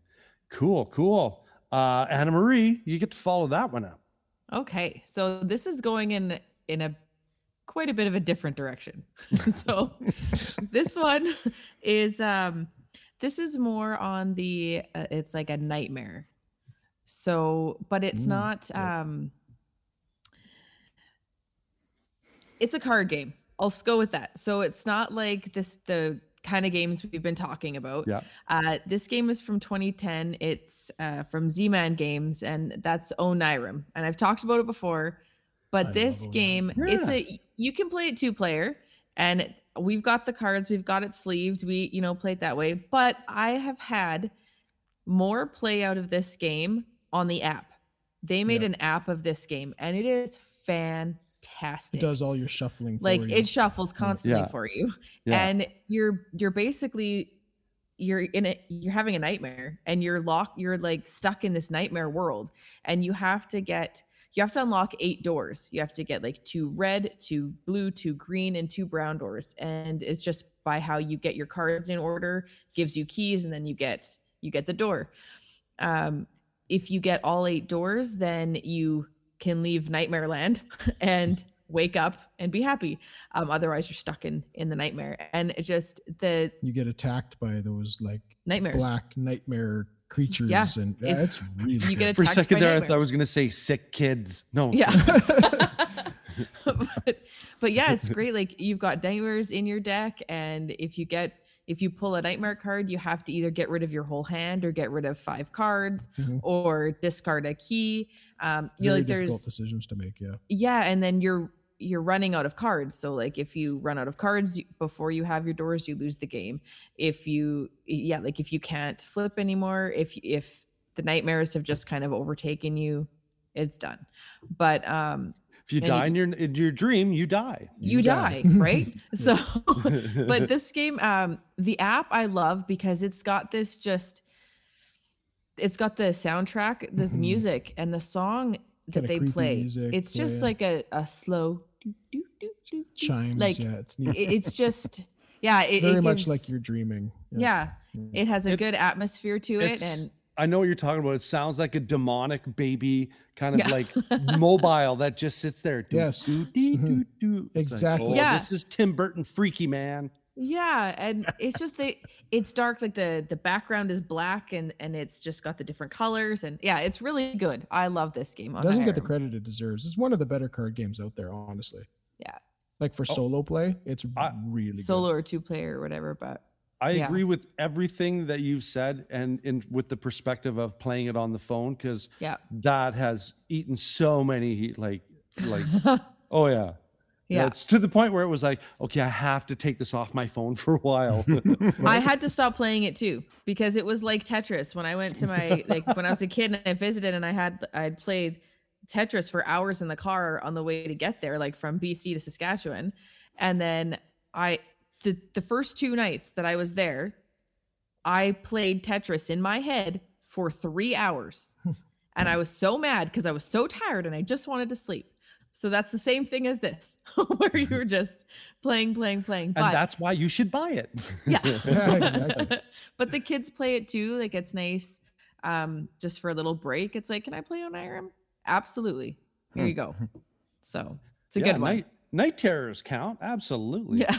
Cool. Anna-Marie, you get to follow that one up. Okay. So this is going in a quite a bit of a different direction. So this one is this is more on the it's like a nightmare. So, but it's not it's a card game. I'll go with that. So it's not like the kind of games we've been talking about. Yeah. This game is from 2010. It's from Z-Man Games, and that's Oniram. And I've talked about it before, but this game, you can play it 2-player, and we've got the cards, we've got it sleeved, we play it that way. But I have had more play out of this game on the app. They made an app of this game, and it is fantastic. It does all your shuffling for you. It shuffles constantly for you, and you're basically you're having a nightmare, and you're like stuck in this nightmare world, and you have to unlock 8 doors. You have to get 2 red, 2 blue, 2 green, and 2 brown doors, and it's just by how you get your cards in order, gives you keys, and then you get the door. If you get all 8 doors, then you can leave Nightmare Land and wake up and be happy. Otherwise, you're stuck in the nightmare. And it just you get attacked by those nightmares, black nightmare creatures, and it's really you get attacked. For a second there, I thought I was going to say sick kids. No. Yeah. but yeah, it's great. You've got nightmares in your deck, and if you pull a nightmare card, you have to either get rid of your whole hand or get rid of 5 cards or discard a key. There's decisions to make. Yeah. Yeah. And then you're running out of cards. So if you run out of cards before you have your doors, you lose the game. If you can't flip anymore, if the nightmares have just kind of overtaken you, it's done. But, if you die in your dream, you die. You die, right? So, but this game, the app I love because it's got the soundtrack, this music, and the song that they play. It's just like a slow chimes. It's neat. It's just very much like you're dreaming. Yeah, it has a good atmosphere to it, and. I know what you're talking about. It sounds like a demonic baby kind of mobile that just sits there. Exactly. This is Tim Burton freaky, man. Yeah. And it's just it's dark. The background is black and it's just got the different colors and it's really good. I love this game. It doesn't get the credit it deserves. It's one of the better card games out there, honestly. Yeah. For solo play, it's really solo good. Or 2-player or whatever, but. I agree with everything that you've said, and with the perspective of playing it on the phone, because that has eaten so many it's to the point where it was I have to take this off my phone for a while. I had to stop playing it too, because it was like Tetris. When I went to my when I was a kid and I visited, and I'd played Tetris for hours in the car on the way to get there, from BC to Saskatchewan, and then The first 2 nights that I was there, I played Tetris in my head for 3 hours. And I was so mad because I was so tired and I just wanted to sleep. So that's the same thing as this, where you're just playing. But that's why you should buy it. Yeah. Exactly. But the kids play it too. It's nice just for a little break. It's can I play Oniram? Absolutely. Here you go. So it's a good one. Night terrors count, absolutely. Yeah.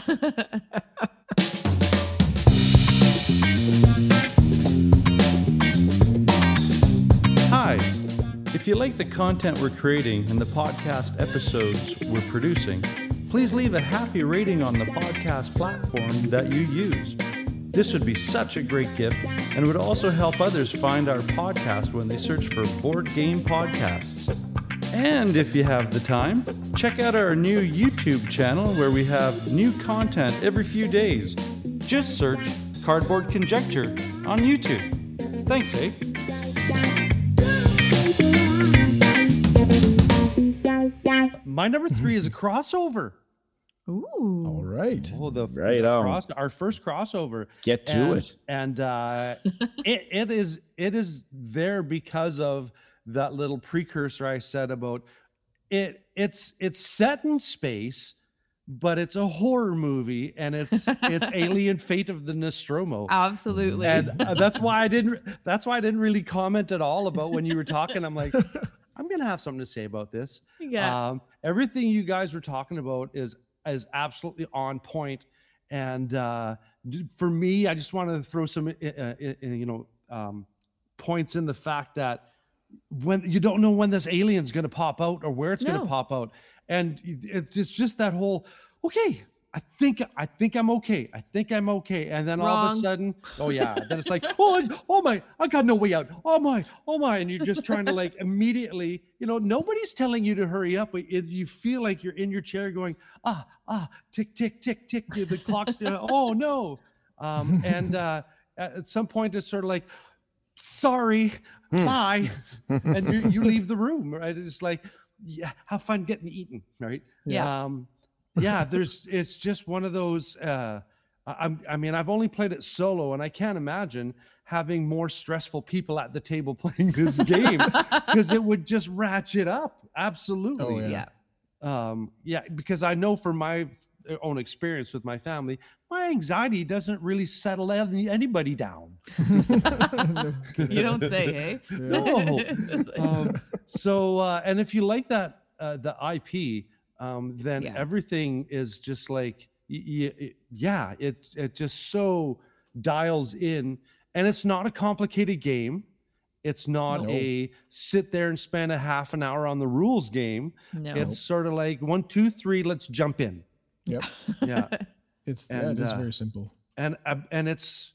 Hi. If you like the content we're creating and the podcast episodes we're producing, please leave a happy rating on the podcast platform that you use. This would be such a great gift and would also help others find our podcast when they search for Board Game Podcasts. And if you have the time, check out our new YouTube channel where we have new content every few days. Just search Cardboard Conjecture on YouTube. Thanks, eh? My number three is a crossover. Ooh. All right. Oh, our first crossover. Get to it. And it is there because of that little precursor I said about it. It's set in space, but it's a horror movie, and it's Alien: Fate of the Nostromo. Absolutely. And that's why I didn't really comment at all about when you were talking. I'm like, I'm gonna have something to say about this. Yeah. Everything you guys were talking about is absolutely on point. And for me, I just wanted to throw some points in the fact that when you don't know when this alien's going to pop out or where it's going to pop out, and it's just that whole I think I'm okay, and then all of a sudden, then it's like, oh my, I got no way out, oh my, and you're just trying to like immediately, nobody's telling you to hurry up, but you feel like you're in your chair going, tick, tick, tick, tick, the clock's, oh no, and at some point it's sort of like, sorry, bye, and you leave the room, right? It's like, yeah, have fun getting eaten, right? Yeah. Yeah, it's just one of those, I've only played it solo, and I can't imagine having more stressful people at the table playing this game, because it would just ratchet up. Absolutely. Oh, yeah. Because I know from my own experience with my family, my anxiety doesn't really settle anybody down. You don't say, hey? Eh? No. And if you like that, the IP, then everything is just like, it just so dials in, and it's not a complicated game. It's not a sit there and spend a half an hour on the rules game. No. It's sort of like 1, 2, 3, let's jump in. Yep. Yeah. It's very simple. And it's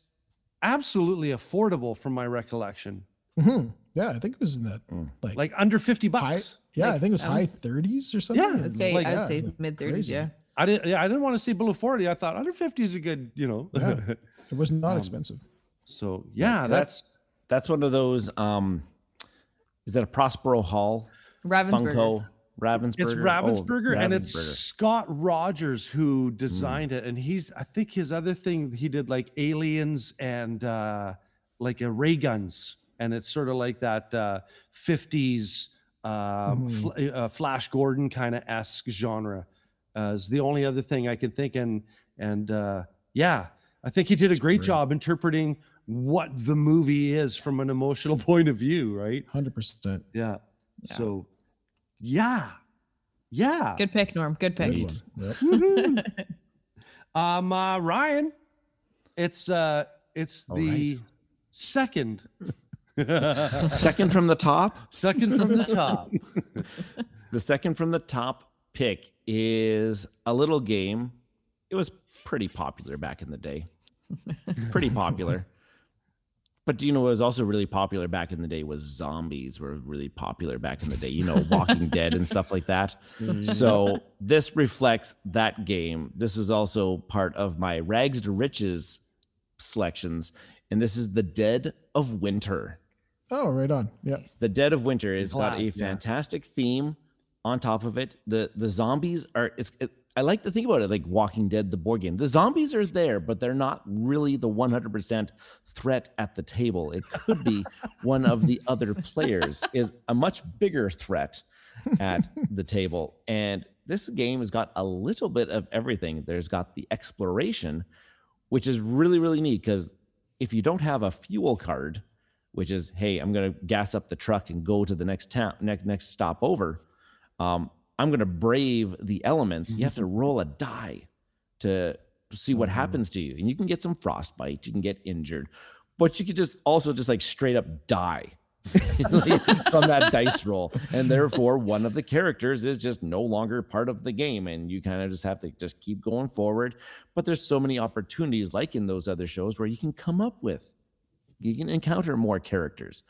absolutely affordable from my recollection. Mm-hmm. Yeah, I think it was in that like under $50. I think it was high 30s or something. Yeah, I'd say mid 30s. Yeah, I didn't want to see below 40. I thought under 50 is a good, Yeah, it was not expensive. So yeah, that's one of those. Is that a Prospero Hall? Ravensburger. It's Ravensburger, and it's Scott Rogers who designed it, and I think his other thing he did like Aliens and like a ray guns. And it's sort of like that 50s Flash Gordon kind of esque genre. Is the only other thing I can think. And I think he did a great job interpreting what the movie is from an emotional point of view, right? 100%. Yeah. So, yeah. Good pick, Norm. Good pick. Good one. Yep. Ryan, it's the second. Second from the top. The second from the top pick is a little game. It was pretty popular back in the day. But do you know what was also really popular back in the day was zombies were really popular back in the day. Walking Dead and stuff like that. So this reflects that game. This was also part of my Rags to Riches selections. And this is the Dead of Winter. Oh, right on. Yeah. The Dead of Winter has got a fantastic theme on top of it. The zombies are, I like to think about it like Walking Dead, the board game. The zombies are there, but they're not really the 100% threat at the table. It could be one of the other players is a much bigger threat at the table. And this game has got a little bit of everything. There's got the exploration, which is really, really neat because if you don't have a fuel card, which is, hey, I'm going to gas up the truck and go to the next town, next stop over. I'm going to brave the elements. You have to roll a die to see what happens to you. And you can get some frostbite. You can get injured. But you could just like straight up die from that dice roll. And therefore, one of the characters is just no longer part of the game. And you kind of just have to just keep going forward. But there's so many opportunities like in those other shows where you can come up with. You can encounter more characters.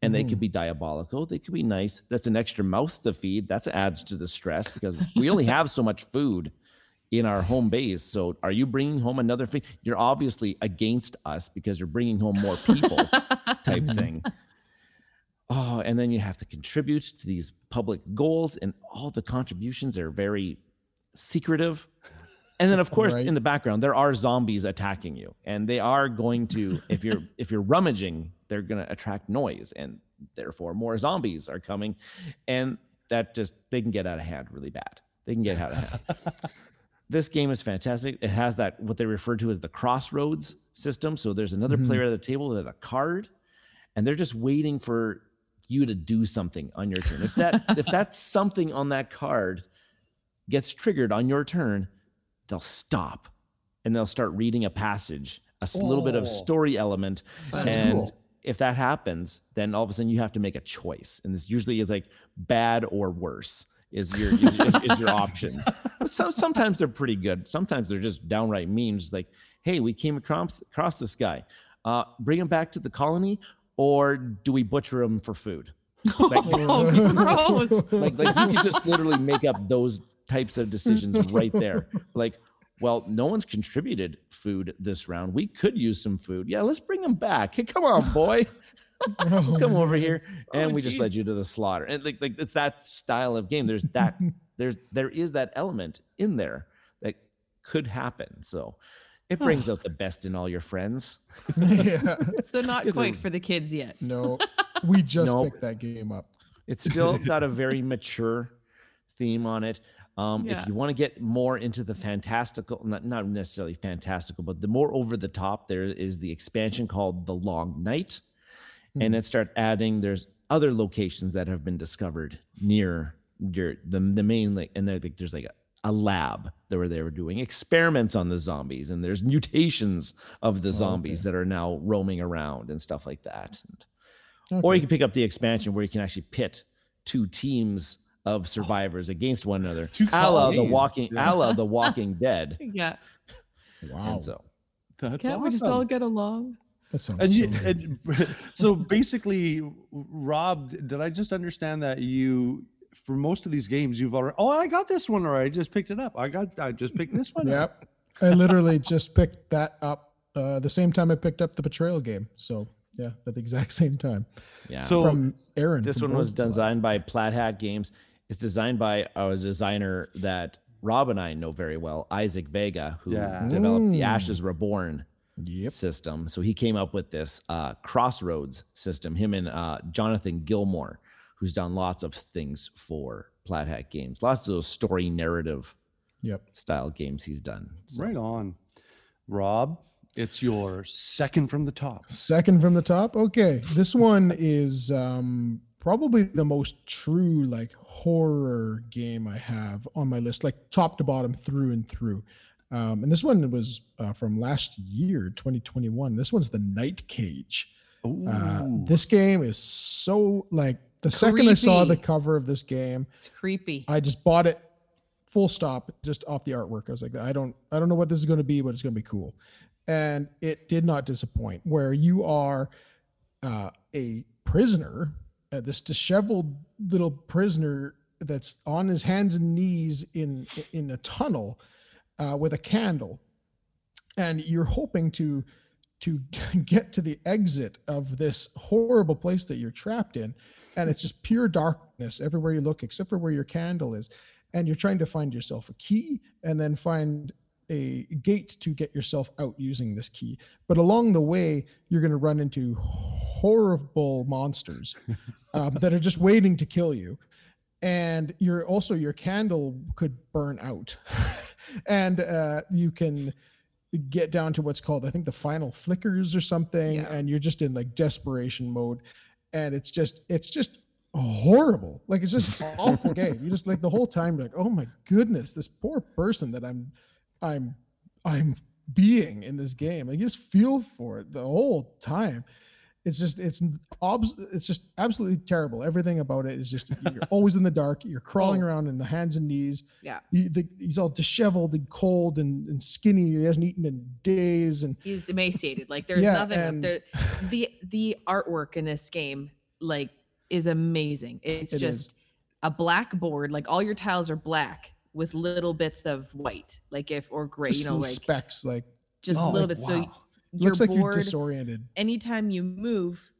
And they could be diabolical. They could be nice. That's an extra mouth to feed. That adds to the stress because we only have so much food in our home base. So are you bringing home another thing? You're obviously against us because you're bringing home more people type thing. Oh, and then you have to contribute to these public goals, and all the contributions are very secretive. And then, of course, in the background, there are zombies attacking you, and they are going to, if you're rummaging, they're going to attract noise, and therefore more zombies are coming, and that just, they can get out of hand really bad. They can get out of hand. This game is fantastic. It has that, what they refer to as the crossroads system. So there's another player at the table with a card, and they're just waiting for you to do something on your turn. If that, if that's something on that card gets triggered on your turn, they'll stop and they'll start reading a passage, a little bit of story element. That's cool. If that happens, then all of a sudden you have to make a choice. And this usually is like bad or worse is your options. But sometimes they're pretty good. Sometimes they're just downright mean. Just like, hey, we came across this guy. Bring him back to the colony, or do we butcher him for food? Like, oh, gross. Like you can just literally make up those types of decisions right there. Like, well, no one's contributed food this round. We could use some food. Yeah, let's bring them back. Hey, come on, boy. Let's come over here. And we just led you to the slaughter. And like it's that style of game. There's that, there is that element in there that could happen. So it brings out the best in all your friends. Yeah. So not quite for the kids yet. No, we just picked that game up. It's still got a very mature theme on it. If you want to get more into the fantastical, not necessarily fantastical, but the more over the top, there is the expansion called The Long Night. And it starts adding, there's other locations that have been discovered near the main lake. And there's like a lab where they were doing experiments on the zombies. And there's mutations of the zombies that are now roaming around and stuff like that. Or you can pick up the expansion where you can actually pit two teams of survivors against one another, a la the Walking Dead. Yeah. Wow. And so that's awesome. We just all get along? That sounds. So basically, Rob, did I just understand that you, for most of these games, you've already? Oh, I got this one, or I just picked it up. I just picked this one. Yep. I literally just picked that up the same time I picked up the Betrayal game. So. Yeah, at the exact same time. Yeah. So from Aaron. This one was designed by Plathat Games. It's designed by a designer that Rob and I know very well, Isaac Vega, who developed the Ashes Reborn system. So he came up with this Crossroads system, him and Jonathan Gilmore, who's done lots of things for Plathat Games. Lots of those story narrative style games he's done. So. Right on, Rob. It's your second from the top. Second from the top? Okay. This one is probably the most true like horror game I have on my list, like top to bottom, through and through. And this one was from last year, 2021. This one's the Night Cage. This game is so like the second I saw the cover of this game. It's creepy. I just bought it full stop just off the artwork. I was like, I don't know what this is going to be, but it's going to be cool. And it did not disappoint, where you are a prisoner, this disheveled little prisoner that's on his hands and knees in a tunnel with a candle. And you're hoping to get to the exit of this horrible place that you're trapped in. And it's just pure darkness everywhere you look, except for where your candle is. And you're trying to find yourself a key and then find a gate to get yourself out using this key. But along the way, you're going to run into horrible monsters that are just waiting to kill you. And you're also, your candle could burn out. And you can get down to what's called, I think, the final flickers or something. Yeah. And you're just in like desperation mode. And it's just horrible. Like, it's just an awful game. You just like the whole time, you're like, oh my goodness, this poor person that I'm being in this game. Like, you just feel for it the whole time. It's just absolutely terrible. Everything about it is just, you're always in the dark. You're crawling around in the hands and knees. Yeah. He's all disheveled and cold and skinny. He hasn't eaten in days. And he's emaciated. Like, there's nothing. The artwork in this game like is amazing. It's just a blackboard, like all your tiles are black with little bits of white, like if or gray, just little specks, like just little bits. Wow. So you're looks bored. Like you're disoriented. Anytime you move,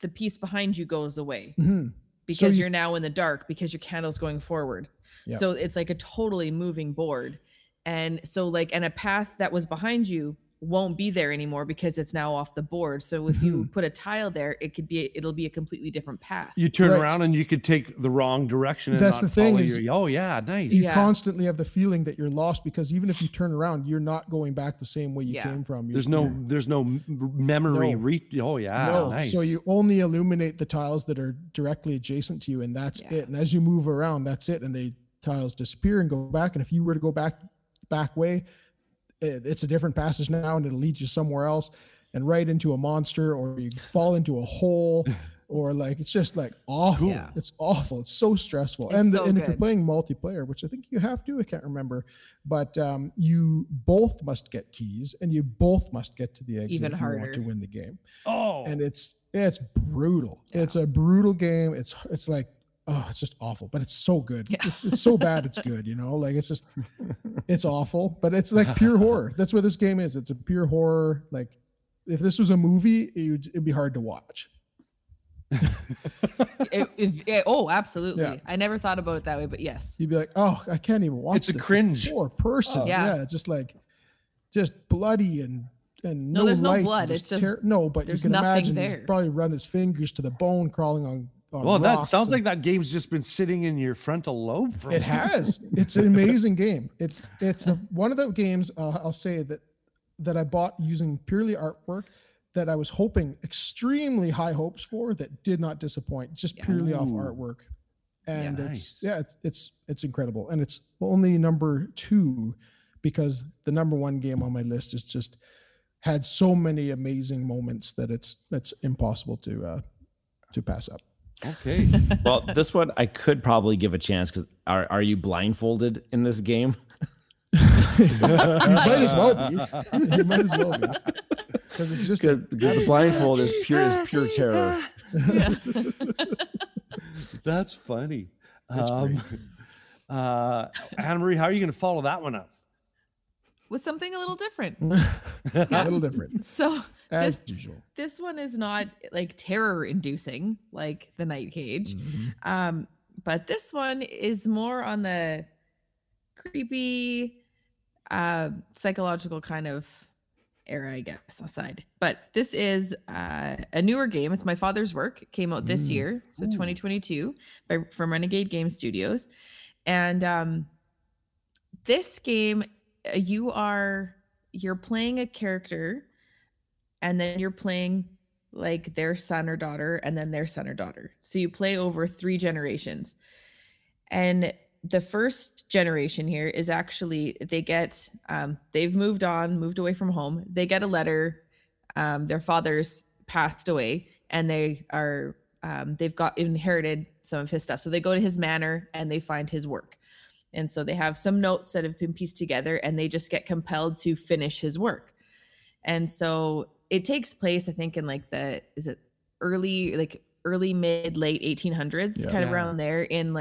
the piece behind you goes away because you're now in the dark because your candle's going forward. Yeah. So it's like a totally moving board. And so like, and a path that was behind you won't be there anymore because it's now off the board. So if you put a tile there, it'll be a completely different path. You turn around and you could take the wrong direction. And that's the thing is, you constantly have the feeling that you're lost because even if you turn around, you're not going back the same way you came from. There's no memory. So you only illuminate the tiles that are directly adjacent to you, and that's it. And as you move around, that's it. And the tiles disappear and go back. And if you were to go back way, it's a different passage now, and it'll lead you somewhere else and right into a monster, or you fall into a hole, or like it's just like awful. Yeah. It's awful. It's so stressful. And if you're playing multiplayer, which I think you have to, I can't remember, but you both must get keys and you both must get to the exit if you want to win the game. Oh, and it's brutal. Yeah. It's a brutal game. It's like, oh, it's just awful, but it's so good. Yeah. It's so bad, it's good, Like it's just, it's awful, but it's like pure horror. That's what this game is. It's a pure horror. Like if this was a movie, it'd be hard to watch. Absolutely. Yeah. I never thought about it that way, but yes. You'd be like, oh, I can't even watch this. It's a cringe. This poor person. Yeah, just bloody and no there's no blood. It's just but you can imagine he's probably run his fingers to the bone, crawling on. Well, that sounds like that game's just been sitting in your frontal lobe. It has. It's an amazing game. It's one of the games I'll say that I bought using purely artwork that I was hoping extremely high hopes for that did not disappoint just purely off artwork. And it's incredible. And it's only number 2 because the number 1 game on my list is just had so many amazing moments that it's impossible to pass up. Okay. Well, this one I could probably give a chance because are you blindfolded in this game? You might as well be. Because it's just the blindfold is pure terror. Yeah. That's funny. That's great. Anna-Marie, how are you going to follow that one up? With something a little different. A little different. So this one is not like terror inducing like the Night Cage. Mm-hmm. But this one is more on the creepy psychological kind of era, I guess, aside. But this is a newer game. It's My Father's Work. It came out this year, so 2022 from Renegade Game Studios. And this game, you're playing a character, and then you're playing like their son or daughter, and then their son or daughter. So you play over 3 generations. And the first generation here is actually they get they've moved away from home. They get a letter, their father's passed away, and they are they've got inherited some of his stuff. So they go to his manor and they find his work. And so they have some notes that have been pieced together, and they just get compelled to finish his work. And so it takes place, I think, in like early mid late 1800s, kind of around there in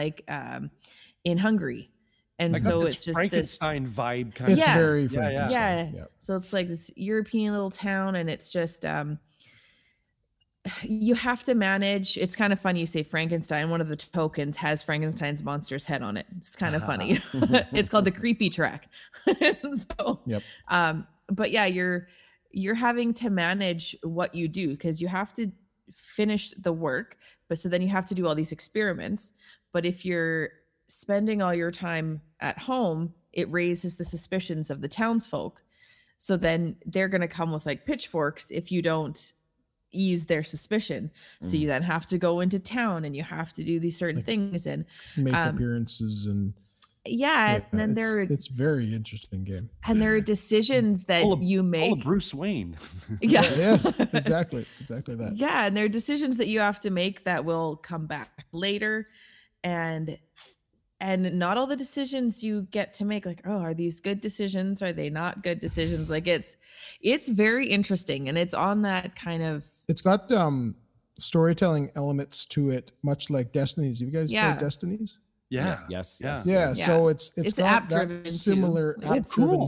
Hungary. And so it's just Frankenstein vibe kind of. It's very Frankenstein. Yeah. So it's like this European little town, and it's just you have to manage. It's kind of funny you say Frankenstein. One of the tokens has Frankenstein's monster's head on it. It's kind of funny. It's called the creepy track. So, but yeah, you're having to manage what you do because you have to finish the work, but so then you have to do all these experiments. But if you're spending all your time at home, it raises the suspicions of the townsfolk. So then they're going to come with like pitchforks if you don't ease their suspicion. So you then have to go into town and you have to do these certain things and make appearances and and then it's very interesting game. And there are decisions that you make. All of Bruce Wayne. Yeah. Yes, exactly that. Yeah, and there are decisions that you have to make that will come back later, and not all the decisions you get to make, like, oh, are these good decisions? Are they not good decisions? Like it's very interesting, and it's on that kind of. It's got storytelling elements to it, much like Destinies. You guys played Destinies? Yeah. Yes. So it's got that similar app-driven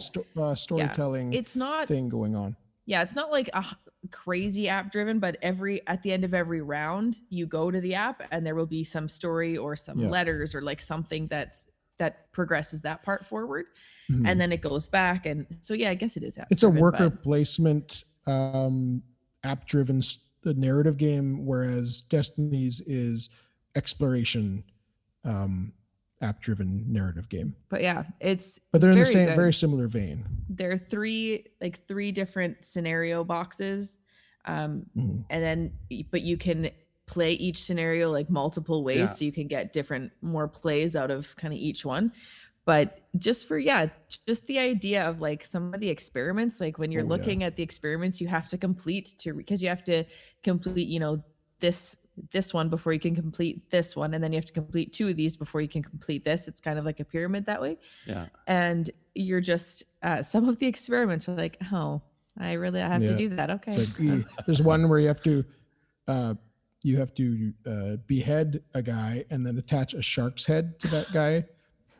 storytelling thing going on. Yeah, it's not like a crazy app-driven, but at the end of every round, you go to the app and there will be some story or some letters or like something that progresses that part forward, and then it goes back. And so, I guess it is app-driven. It's a worker placement app-driven narrative game, whereas Destinies is exploration app-driven narrative game. But but they're in the same good. Very similar vein. There are three different scenario boxes, and then but you can play each scenario like multiple ways, so you can get more plays out of kind of each one. But just the idea of like some of the experiments, like when you're looking at the experiments you have to complete because you have to complete, this one before you can complete this one, and then you have to complete two of these before you can complete this. It's kind of like a pyramid that way. Yeah. And you're just some of the experiments are like, oh, I have to do that. Okay. Like, there's one where you have to behead a guy and then attach a shark's head to that guy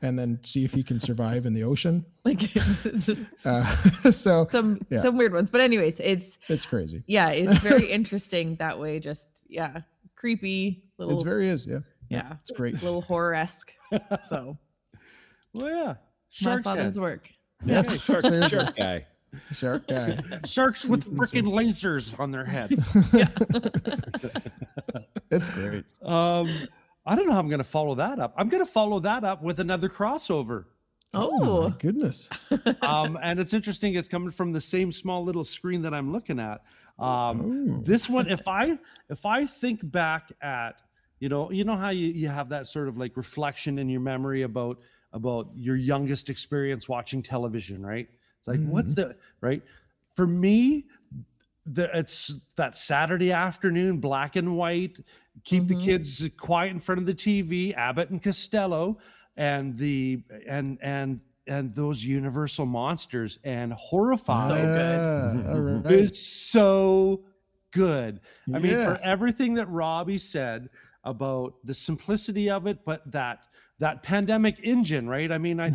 and then see if he can survive in the ocean. Like it's just some weird ones. But anyways, it's crazy. Yeah, it's very interesting that way. Just creepy little. It very is. Yeah. Yeah. It's great. Little horror-esque. So. Well, yeah. Shark's My Father's Work. Yes. Shark guy. Shark guy. Sharks with freaking lasers on their heads. Yeah. It's great. I don't know how I'm going to follow that up. I'm going to follow that up with another crossover. Oh my goodness. And it's interesting. It's coming from the same small little screen that I'm looking at. This one, if I think back at, you know how you have that sort of like reflection in your memory about your youngest experience watching television, right? It's like, what's the right for me? It's that Saturday afternoon, black and white, keep the kids quiet in front of the TV, Abbott and Costello, and those Universal monsters and Horrified. So good. Right. It's so good. Yes. I mean, for everything that Robbie said about the simplicity of it, but that pandemic engine, right? I mean, I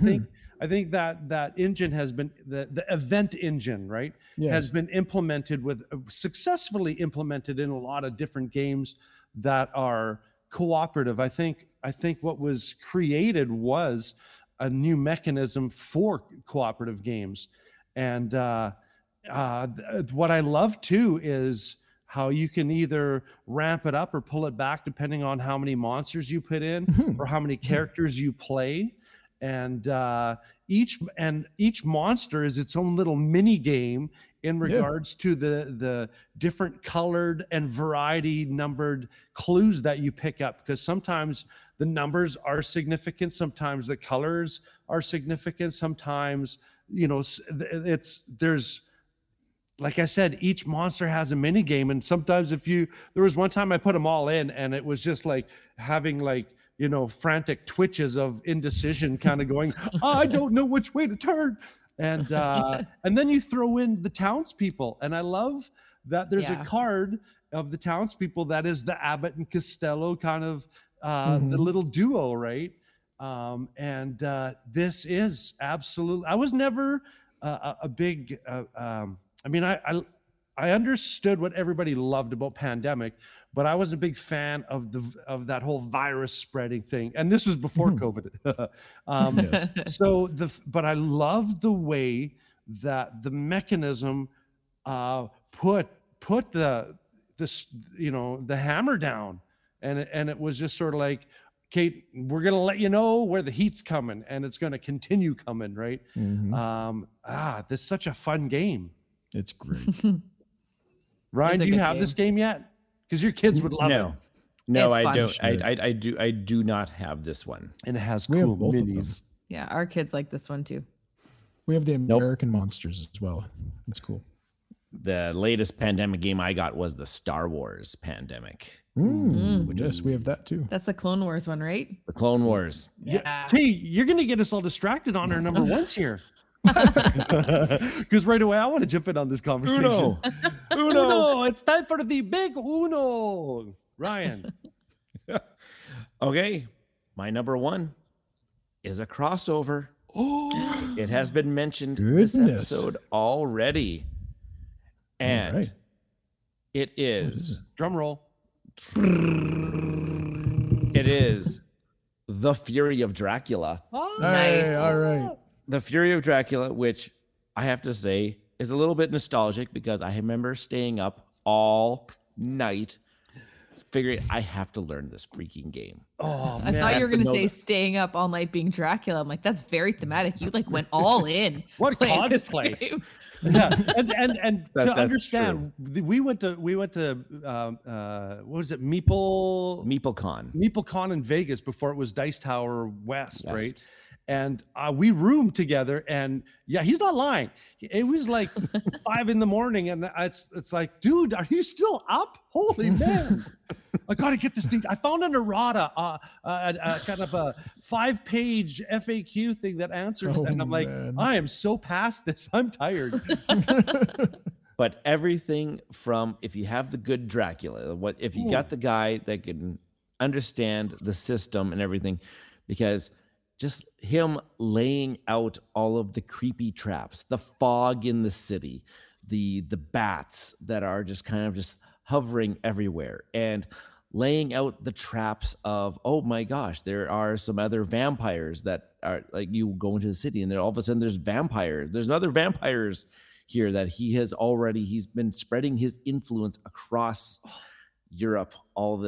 think that engine has been the event engine, right? Yes. Has been implemented successfully implemented in a lot of different games that are cooperative. I think what was created was a new mechanism for cooperative games. And what I love too is how you can either ramp it up or pull it back depending on how many monsters you put in or how many characters you play. And each monster is its own little mini game in regards to the different colored and variety numbered clues that you pick up, because sometimes the numbers are significant, sometimes the colors are significant, sometimes there's, like I said, each monster has a mini game. And sometimes there was one time I put them all in and it was just like having like frantic twitches of indecision, kind of going, I don't know which way to turn. And and then you throw in the townspeople, and I love that there's a card of the townspeople that is the Abbott and Costello kind of the little duo, right? This is absolutely. I was never a big. I understood what everybody loved about Pandemic, but I was a big fan of that whole virus spreading thing. And this was before COVID. But I love the way that the mechanism put the hammer down, and it was just sort of like, Kate, we're going to let you know where the heat's coming, and it's going to continue coming, right? This is such a fun game. It's great. Ryan, do you have this game yet? Because your kids would love it. No, I don't. I do not have this one. And it has cool minis. Yeah, our kids like this one too. We have the American Monsters as well. It's cool. The latest Pandemic game I got was the Star Wars Pandemic. Yes, we have that too. That's the Clone Wars one, right? The Clone Wars. Yeah. Hey, you're going to get us all distracted on our number ones here. Because right away, I want to jump in on this conversation. Uno. It's time for the big Uno. Ryan. Okay. My number one is a crossover. Oh, it has been mentioned this episode already. And it is, drum roll. It is The Fury of Dracula. Oh, nice. All right. The Fury of Dracula, which I have to say is a little bit nostalgic because I remember staying up all night figuring I have to learn this freaking game. Oh, man. I thought you were going to say staying up all night being Dracula. I'm like, that's very thematic. You like went all in. What cosplay? Yeah, and to understand, true. we went to what was it, Meeple Con in Vegas before it was Dice Tower West. Right? And we roomed together, and yeah, he's not lying. It was like 5 a.m, and it's like, dude, are you still up? Holy man! I gotta get this thing. I found an errata, kind of a 5-page FAQ thing that answers, and I'm like, man. I am so past this. I'm tired. But everything from, if you have the good Dracula, what if you got the guy that can understand the system and everything, because. Just him laying out all of the creepy traps, the fog in the city, the bats that are just kind of just hovering everywhere, and laying out the traps of, oh my gosh, there are some other vampires that are like, you go into the city and then all of a sudden there's vampires. There's other vampires here that he's been spreading his influence across Europe all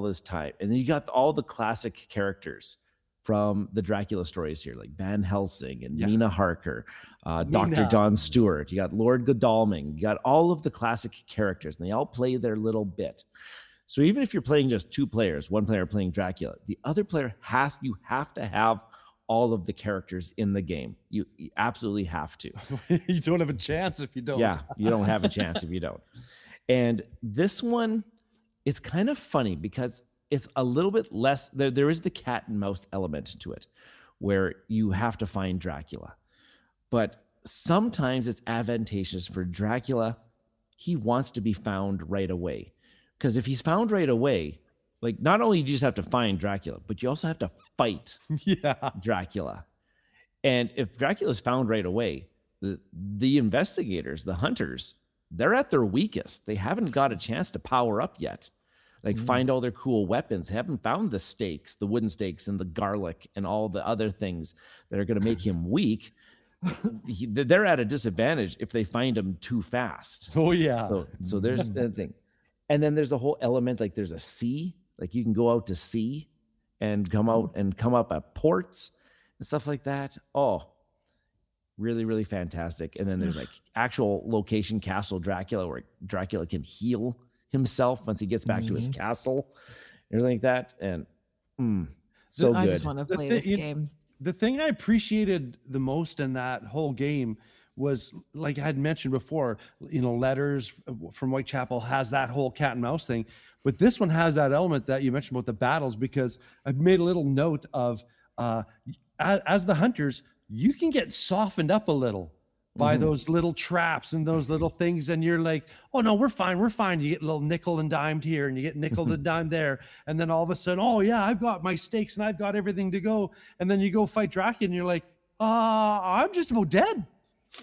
this time. And then you got all the classic characters from the Dracula stories here, like Van Helsing and Mina Harker, Dr. John Stewart, you got Lord Godalming, you got all of the classic characters, and they all play their little bit. So even if you're playing just 2 players, one player playing Dracula, the other player you have to have all of the characters in the game. You absolutely have to. You don't have a chance if you don't. Yeah, you don't have a chance if you don't. And this one, it's kind of funny because it's a little bit less, there is the cat and mouse element to it where you have to find Dracula. But sometimes it's advantageous for Dracula. He wants to be found right away. Because if he's found right away, like not only do you just have to find Dracula, but you also have to fight Dracula. And if Dracula's found right away, the investigators, the hunters, they're at their weakest. They haven't got a chance to power up yet. Like find all their cool weapons. They haven't found the stakes, the wooden stakes and the garlic and all the other things that are going to make him weak. They're at a disadvantage if they find him too fast. Oh, yeah. So there's that thing. And then there's the whole element, like there's a sea, like you can go out to sea and come up at ports and stuff like that. Oh, really, really fantastic. And then there's like actual location Castle Dracula where Dracula can heal himself once he gets back to his castle, everything like that, and so I good. I just want to play this game. The thing I appreciated the most in that whole game was, like I had mentioned before, you know, Letters from Whitechapel has that whole cat and mouse thing, but this one has that element that you mentioned about the battles, because I've made a little note of as the hunters, you can get softened up a little by those little traps and those little things, and you're like, oh no, we're fine. You get a little nickel and dimed here, and you get nickel and dimed there, and then all of a sudden, oh yeah, I've got my stakes and I've got everything to go, and then you go fight Dracula and you're like, I'm just about dead.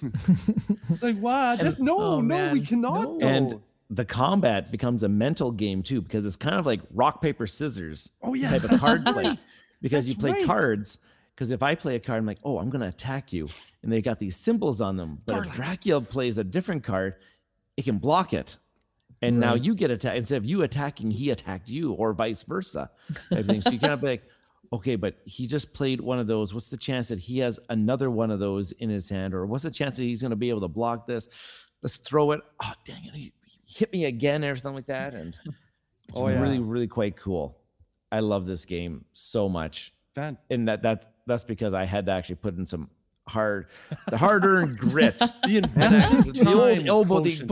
It's like, wow, we cannot. No. And the combat becomes a mental game too, because it's kind of like rock, paper, scissors type of card play, because you play cards. Because if I play a card, I'm like, oh, I'm going to attack you. And they got these symbols on them. But if Dracula plays a different card, it can block it. And now you get attacked. Instead of you attacking, he attacked you, or vice versa. I think. So you kind of be like, okay, but he just played one of those. What's the chance that he has another one of those in his hand? Or what's the chance that he's going to be able to block this? Let's throw it. Oh, dang it. He hit me again or something like that. And it's really, really quite cool. I love this game so much. And that's because I had to actually put in some hard-earned grit. Put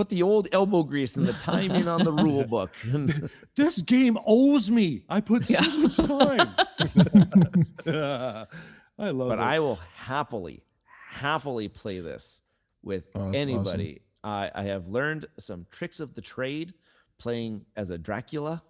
the old elbow grease and the time in on the rule book. This game owes me. I put so much time. I love it. But I will happily, happily play this with anybody. Awesome. I have learned some tricks of the trade playing as a Dracula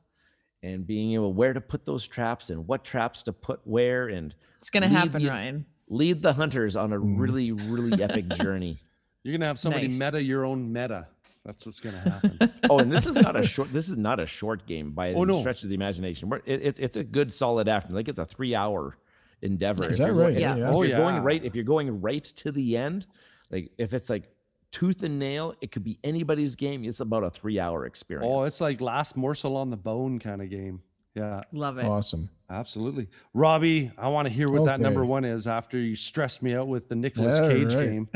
and being able where to put those traps and what traps to put where. And it's going to happen, Ryan. Lead the hunters on a really, really epic journey. You're going to have somebody meta your own meta. That's what's going to happen. Oh, and this is not a short. This is not a short game by any stretch of the imagination. It's a good solid afternoon. Like it's a 3-hour endeavor. Is that right? Yeah. If you're going right to the end, like if it's like tooth and nail, it could be anybody's game. It's about a 3-hour experience. Oh, it's like last morsel on the bone kind of game. Yeah, love it. Awesome. Absolutely. Robbie, I want to hear what that number one is after you stressed me out with the Nicolas Cage game.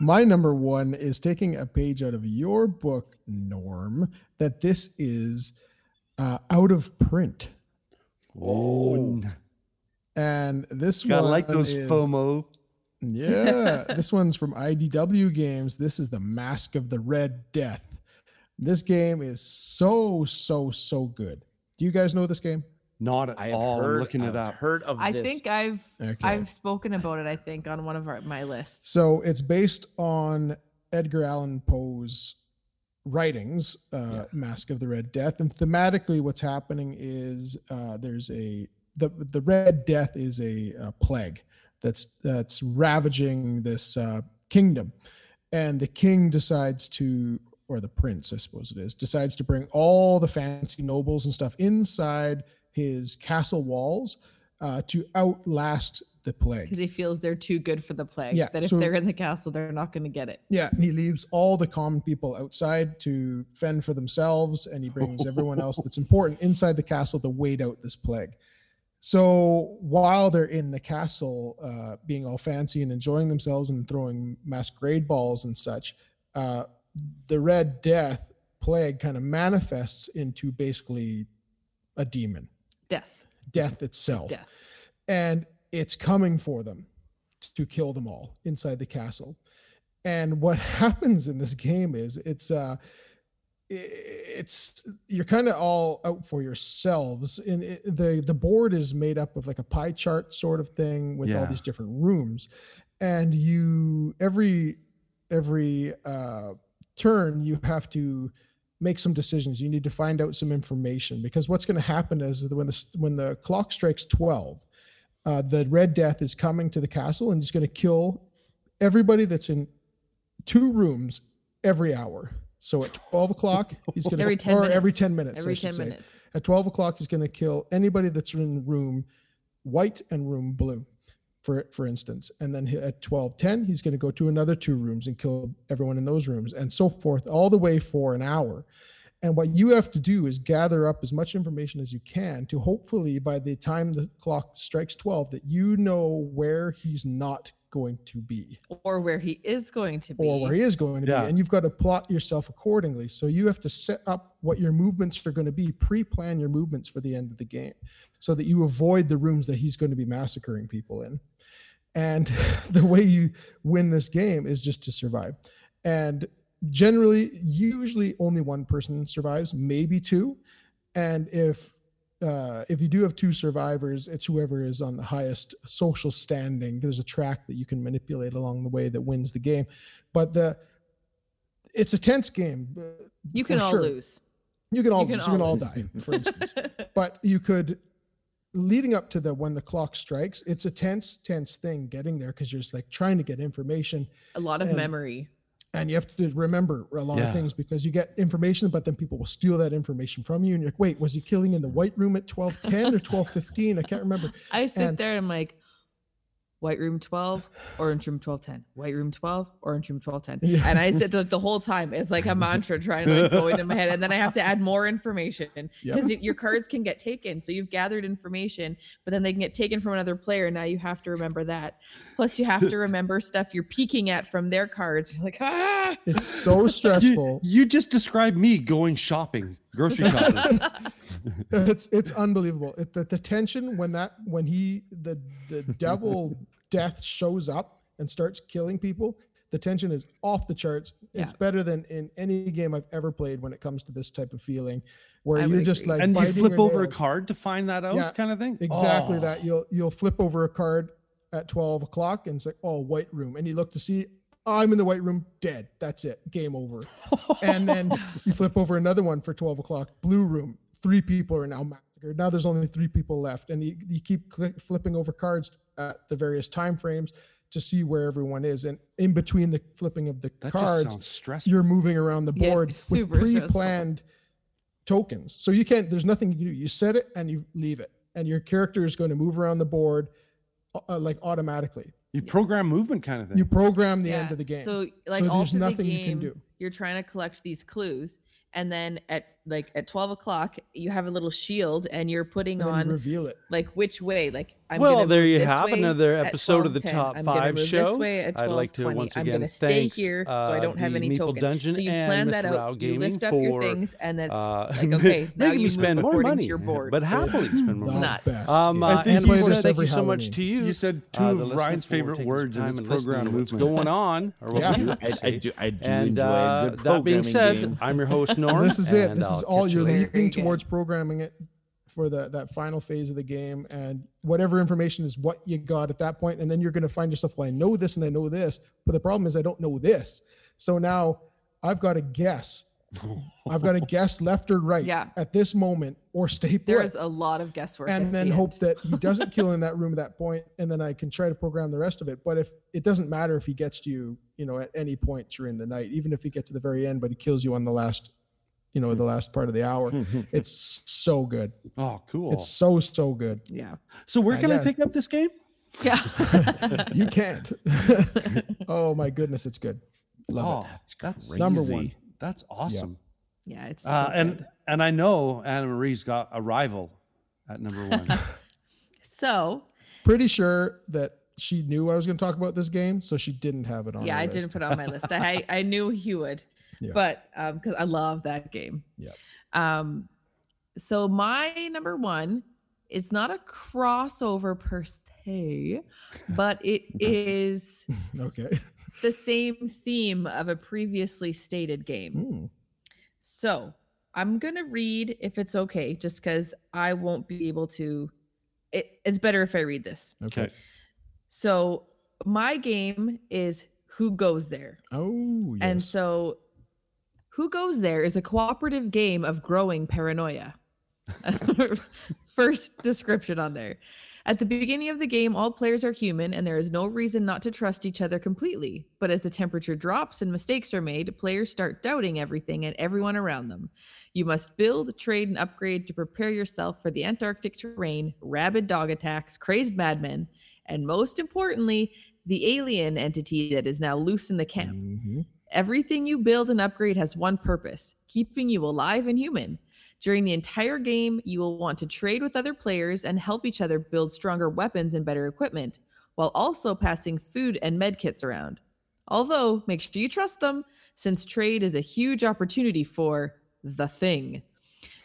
My number one is taking a page out of your book, Norm, that this is out of print. Oh. And this one. Gotta like those FOMO. Yeah. This one's from IDW Games. This is The Mask of the Red Death. This game is so good. Do you guys know this game? Not at all. I'm looking it up. Heard of this? I think I've spoken about it. I think on one of my lists. So it's based on Edgar Allan Poe's writings, "Mask of the Red Death," and thematically, what's happening is there's the Red Death is a plague that's ravaging this kingdom, and the king decides to. Or the prince, I suppose it is, decides to bring all the fancy nobles and stuff inside his castle walls to outlast the plague. Because he feels they're too good for the plague. Yeah, that if they're in the castle, they're not going to get it. Yeah, and he leaves all the common people outside to fend for themselves, and he brings everyone else that's important inside the castle to wait out this plague. So while they're in the castle, being all fancy and enjoying themselves and throwing masquerade balls and such, the Red Death plague kind of manifests into basically a demon. Death itself. Death. And it's coming for them to kill them all inside the castle. And what happens in this game is it's you're kind of all out for yourselves. And the board is made up of like a pie chart sort of thing with all these different rooms. And you, every turn, you have to make some decisions. You need to find out some information because what's going to happen is when the clock strikes 12, the Red Death is coming to the castle and is going to kill everybody that's in two rooms every hour. So at 12 o'clock, he's going to every 10 minutes. Every 10 minutes. At 12 o'clock, he's going to kill anybody that's in room white and room blue. For instance, and then at 12:10, he's going to go to another two rooms and kill everyone in those rooms and so forth, all the way for an hour. And what you have to do is gather up as much information as you can to hopefully by the time the clock strikes 12 that you know where he's not going to be. Or where he is going to be. And you've got to plot yourself accordingly. So you have to set up what your movements are going to be, pre-plan your movements for the end of the game so that you avoid the rooms that he's going to be massacring people in. And the way you win this game is just to survive. And generally, usually only one person survives, maybe two. And if you do have two survivors, it's whoever is on the highest social standing. There's a track that you can manipulate along the way that wins the game. But it's a tense game. You can all lose. You can all die, for instance. But you could... Leading up to when the clock strikes, it's a tense thing getting there because you're just like trying to get information. A lot of memory. And you have to remember a lot of things because you get information, but then people will steal that information from you. And you're like, wait, was he killing in the white room at 12:10 or 12:15? I can't remember. I sit there and I'm like, white room 12, orange room 12:10. White room 12, orange room 12:10. Yeah. And I sit there the whole time. It's like a mantra trying to go into my head. And then I have to add more information because your cards can get taken. So you've gathered information, but then they can get taken from another player. Now you have to remember that. Plus you have to remember stuff you're peeking at from their cards. You're like, It's so stressful. You just described me going shopping, grocery shopping. It's unbelievable. The tension when the devil death shows up and starts killing people, the tension is off the charts. Yeah. It's better than in any game I've ever played when it comes to this type of feeling, where you're just like, and you flip over a card to find that out, kind of thing. Exactly that. You'll flip over a card at 12 o'clock and it's like, oh, white room. And you look to see, I'm in the white room, dead. That's it. Game over. And then you flip over another one for 12 o'clock, blue room. 3 people are now massacred. Now there's only 3 people left. And you keep flipping over cards at the various time frames to see where everyone is. And in between the flipping of the cards, you're moving around the board with pre-planned tokens. So you can't, there's nothing you can do. You set it and you leave it. And your character is going to move around the board like automatically. You program movement kind of thing. You program the end of the game. So like so all there's nothing the game, you can do. You're trying to collect these clues. And then at 12 o'clock, you have a little shield and you're putting and on reveal it. Like which way, like I'm well, gonna there you have another episode of the Top 5 show. I'd like to once again, I'm going to stay here so I don't have any tokens. Dungeon so you plan that out, you lift up your things and that's like, okay, now you spend more money to your board. But happily spend more money. It's nuts. Anna-Marie, thank you so much to you. You said 2 of Ryan's favorite words in this program. What's going on? I do enjoy a good programming game. That being said, I'm your host, Norm. This is it. This is all you're leading towards programming it for that final phase of the game, and whatever information is what you got at that point. And then you're going to find yourself, well, I know this and I know this, but the problem is I don't know this. So now I've got to guess. I've got to guess left or right at this moment or stay put. There is a lot of guesswork. And then hope that he doesn't kill in that room at that point, and then I can try to program the rest of it. But if it doesn't matter if he gets to you, at any point during the night, even if you get to the very end, but he kills you on the last the last part of the hour. It's so good. Oh, cool. It's so good. Yeah. So where can I pick up this game? Yeah. You can't. Oh my goodness, it's good. Love it. That's crazy. Number 1. That's awesome. Yeah, it's so good. And I know Anna-Marie's got a rival at number 1. So pretty sure that she knew I was going to talk about this game, so she didn't have it on her list. Yeah, I didn't put it on my list. I knew he would. Yeah. But because I love that game. Yeah. So my number 1 is not a crossover per se, but it is the same theme of a previously stated game. Ooh. So I'm gonna read, if it's okay, just because I won't be able to. It's better if I read this. Okay. So my game is Who Goes There? Oh, yes. And so Who Goes There is a cooperative game of growing paranoia. First description on there. At the beginning of the game, all players are human and there is no reason not to trust each other completely. But as the temperature drops and mistakes are made, players start doubting everything and everyone around them. You must build, trade, and upgrade to prepare yourself for the Antarctic terrain, rabid dog attacks, crazed madmen, and most importantly, the alien entity that is now loose in the camp. Mm-hmm. Everything you build and upgrade has one purpose, keeping you alive and human. During the entire game, you will want to trade with other players and help each other build stronger weapons and better equipment, while also passing food and med kits around. Although, make sure you trust them, since trade is a huge opportunity for the thing.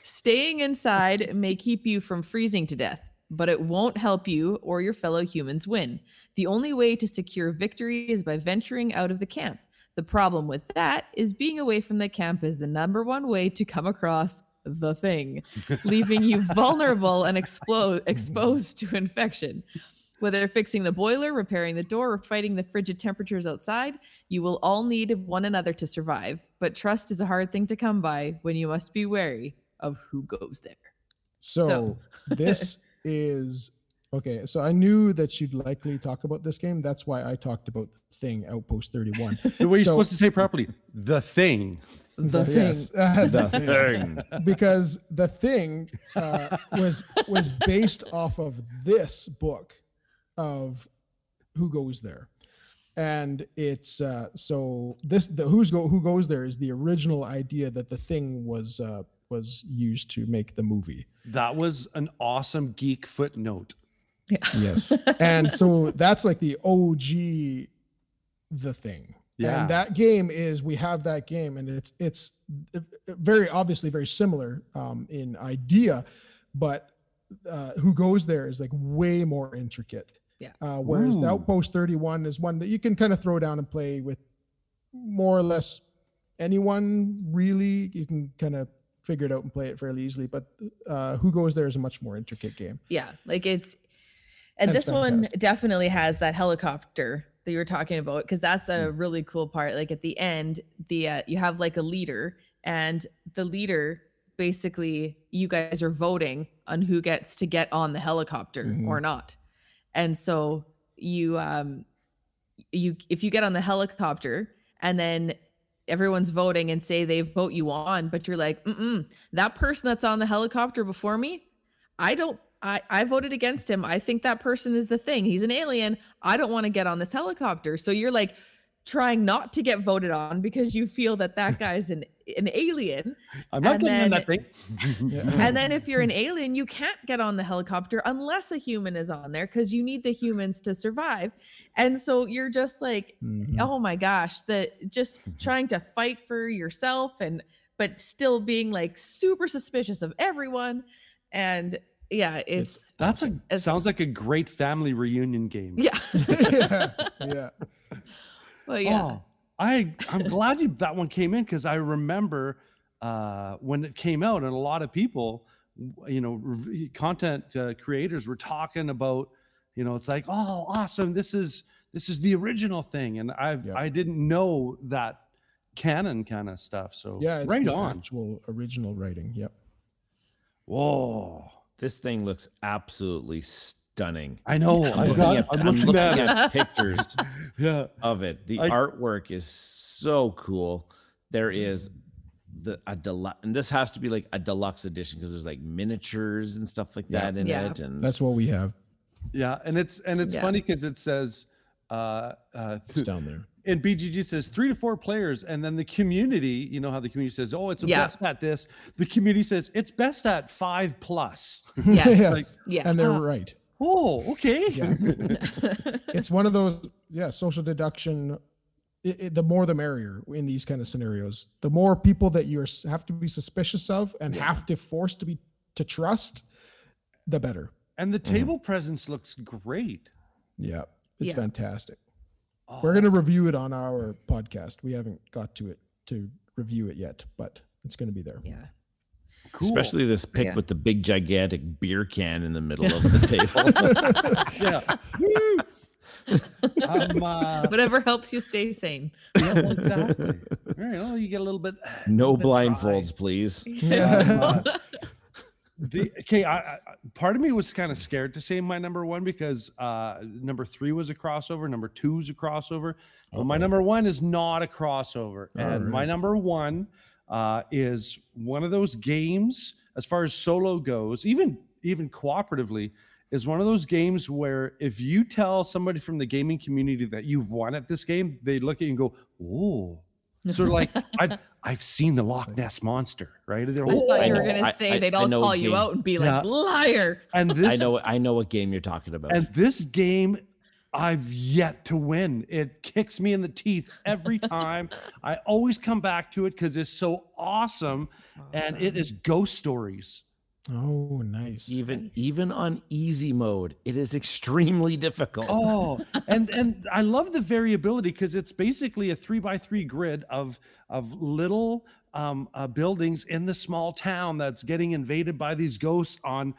Staying inside may keep you from freezing to death, but it won't help you or your fellow humans win. The only way to secure victory is by venturing out of the camp. The problem with that is being away from the camp is the number 1 way to come across the thing, leaving you vulnerable and exposed to infection. Whether fixing the boiler, repairing the door, or fighting the frigid temperatures outside, you will all need one another to survive. But trust is a hard thing to come by when you must be wary of who goes there. So. This is... Okay, so I knew that you'd likely talk about this game. That's why I talked about the thing, Outpost 31. The way you're supposed to say properly, the thing. The thing. Yes, the thing. Because the thing was based off of this book of Who Goes There. And it's Who Goes There is the original idea that the thing was used to make the movie. That was an awesome geek footnote. Yeah. Yes. And so that's like the OG, the thing. Yeah. And that game is, we have that game and it's very obviously very similar in idea, but Who Goes There is like way more intricate. Yeah. Whereas the Outpost 31 is one that you can kind of throw down and play with more or less anyone really. You can kind of figure it out and play it fairly easily, but Who Goes There is a much more intricate game. Yeah. Like it's, And this one definitely has that helicopter that you were talking about, because that's a really cool part. Like at the end, the you have like a leader, and the leader, basically you guys are voting on who gets to get on the helicopter or not. And so you if you get on the helicopter and then everyone's voting and say they vote you on, but you're like, that person that's on the helicopter before me, I voted against him. I think that person is the thing. He's an alien. I don't want to get on this helicopter. So you're like trying not to get voted on because you feel that that guy's an alien. I'm not getting on that thing. And then if you're an alien, you can't get on the helicopter unless a human is on there, because you need the humans to survive. And so you're just like, oh my gosh, just trying to fight for yourself, but still being like super suspicious of everyone. And yeah, it sounds like a great family reunion game. Yeah. yeah. Well, yeah. Oh, I'm glad that one came in, because I remember when it came out, and a lot of people, content creators were talking about, it's like, oh, awesome, this is the original thing, and I didn't know that canon kind of stuff. So yeah, it's right on. Actual original writing. Yep. Whoa. This thing looks absolutely stunning. I know. I'm looking at pictures of it. The artwork is so cool. There is a deluxe, and this has to be like a deluxe edition, because there's like miniatures and stuff like that in it. And that's what we have. Yeah, and it's funny because it says it's down there. And BGG says 3 to 4 players, and then the community, you know how the community says, oh, it's best at this. The community says it's best at 5+. Yes. yes. Like, yeah. And they're right. Oh, okay. Yeah. It's one of those, social deduction. The more the merrier in these kind of scenarios. The more people that you have to be suspicious of and have to force to trust, the better. And the table presence looks great. Yeah, it's fantastic. We're going to review it on our podcast. We haven't got to review it yet, but it's going to be there. Yeah. Cool. Especially this pic with the big gigantic beer can in the middle of the table. yeah. Whatever helps you stay sane. Yeah, exactly. All right, well, you get a little bit. No blindfolds, please. Yeah. Part of me was kind of scared to say my number one, because number 3 was a crossover, number 2 is a crossover, but my number 1 is not a crossover. And my number 1 is one of those games, as far as solo goes, even cooperatively, is one of those games where if you tell somebody from the gaming community that you've won at this game, they look at you and go, oh. Sort of like, I've seen the Loch Ness Monster, right? I thought you were going to say they'd all call you out and be like, liar. And this, I know what game you're talking about. And this game, I've yet to win. It kicks me in the teeth every time. I always come back to it because it's so awesome. And it is Ghost Stories. Oh, nice. Even on easy mode, it is extremely difficult. Oh, and I love the variability, because it's basically a 3x3 grid of little buildings in the small town that's getting invaded by these ghosts on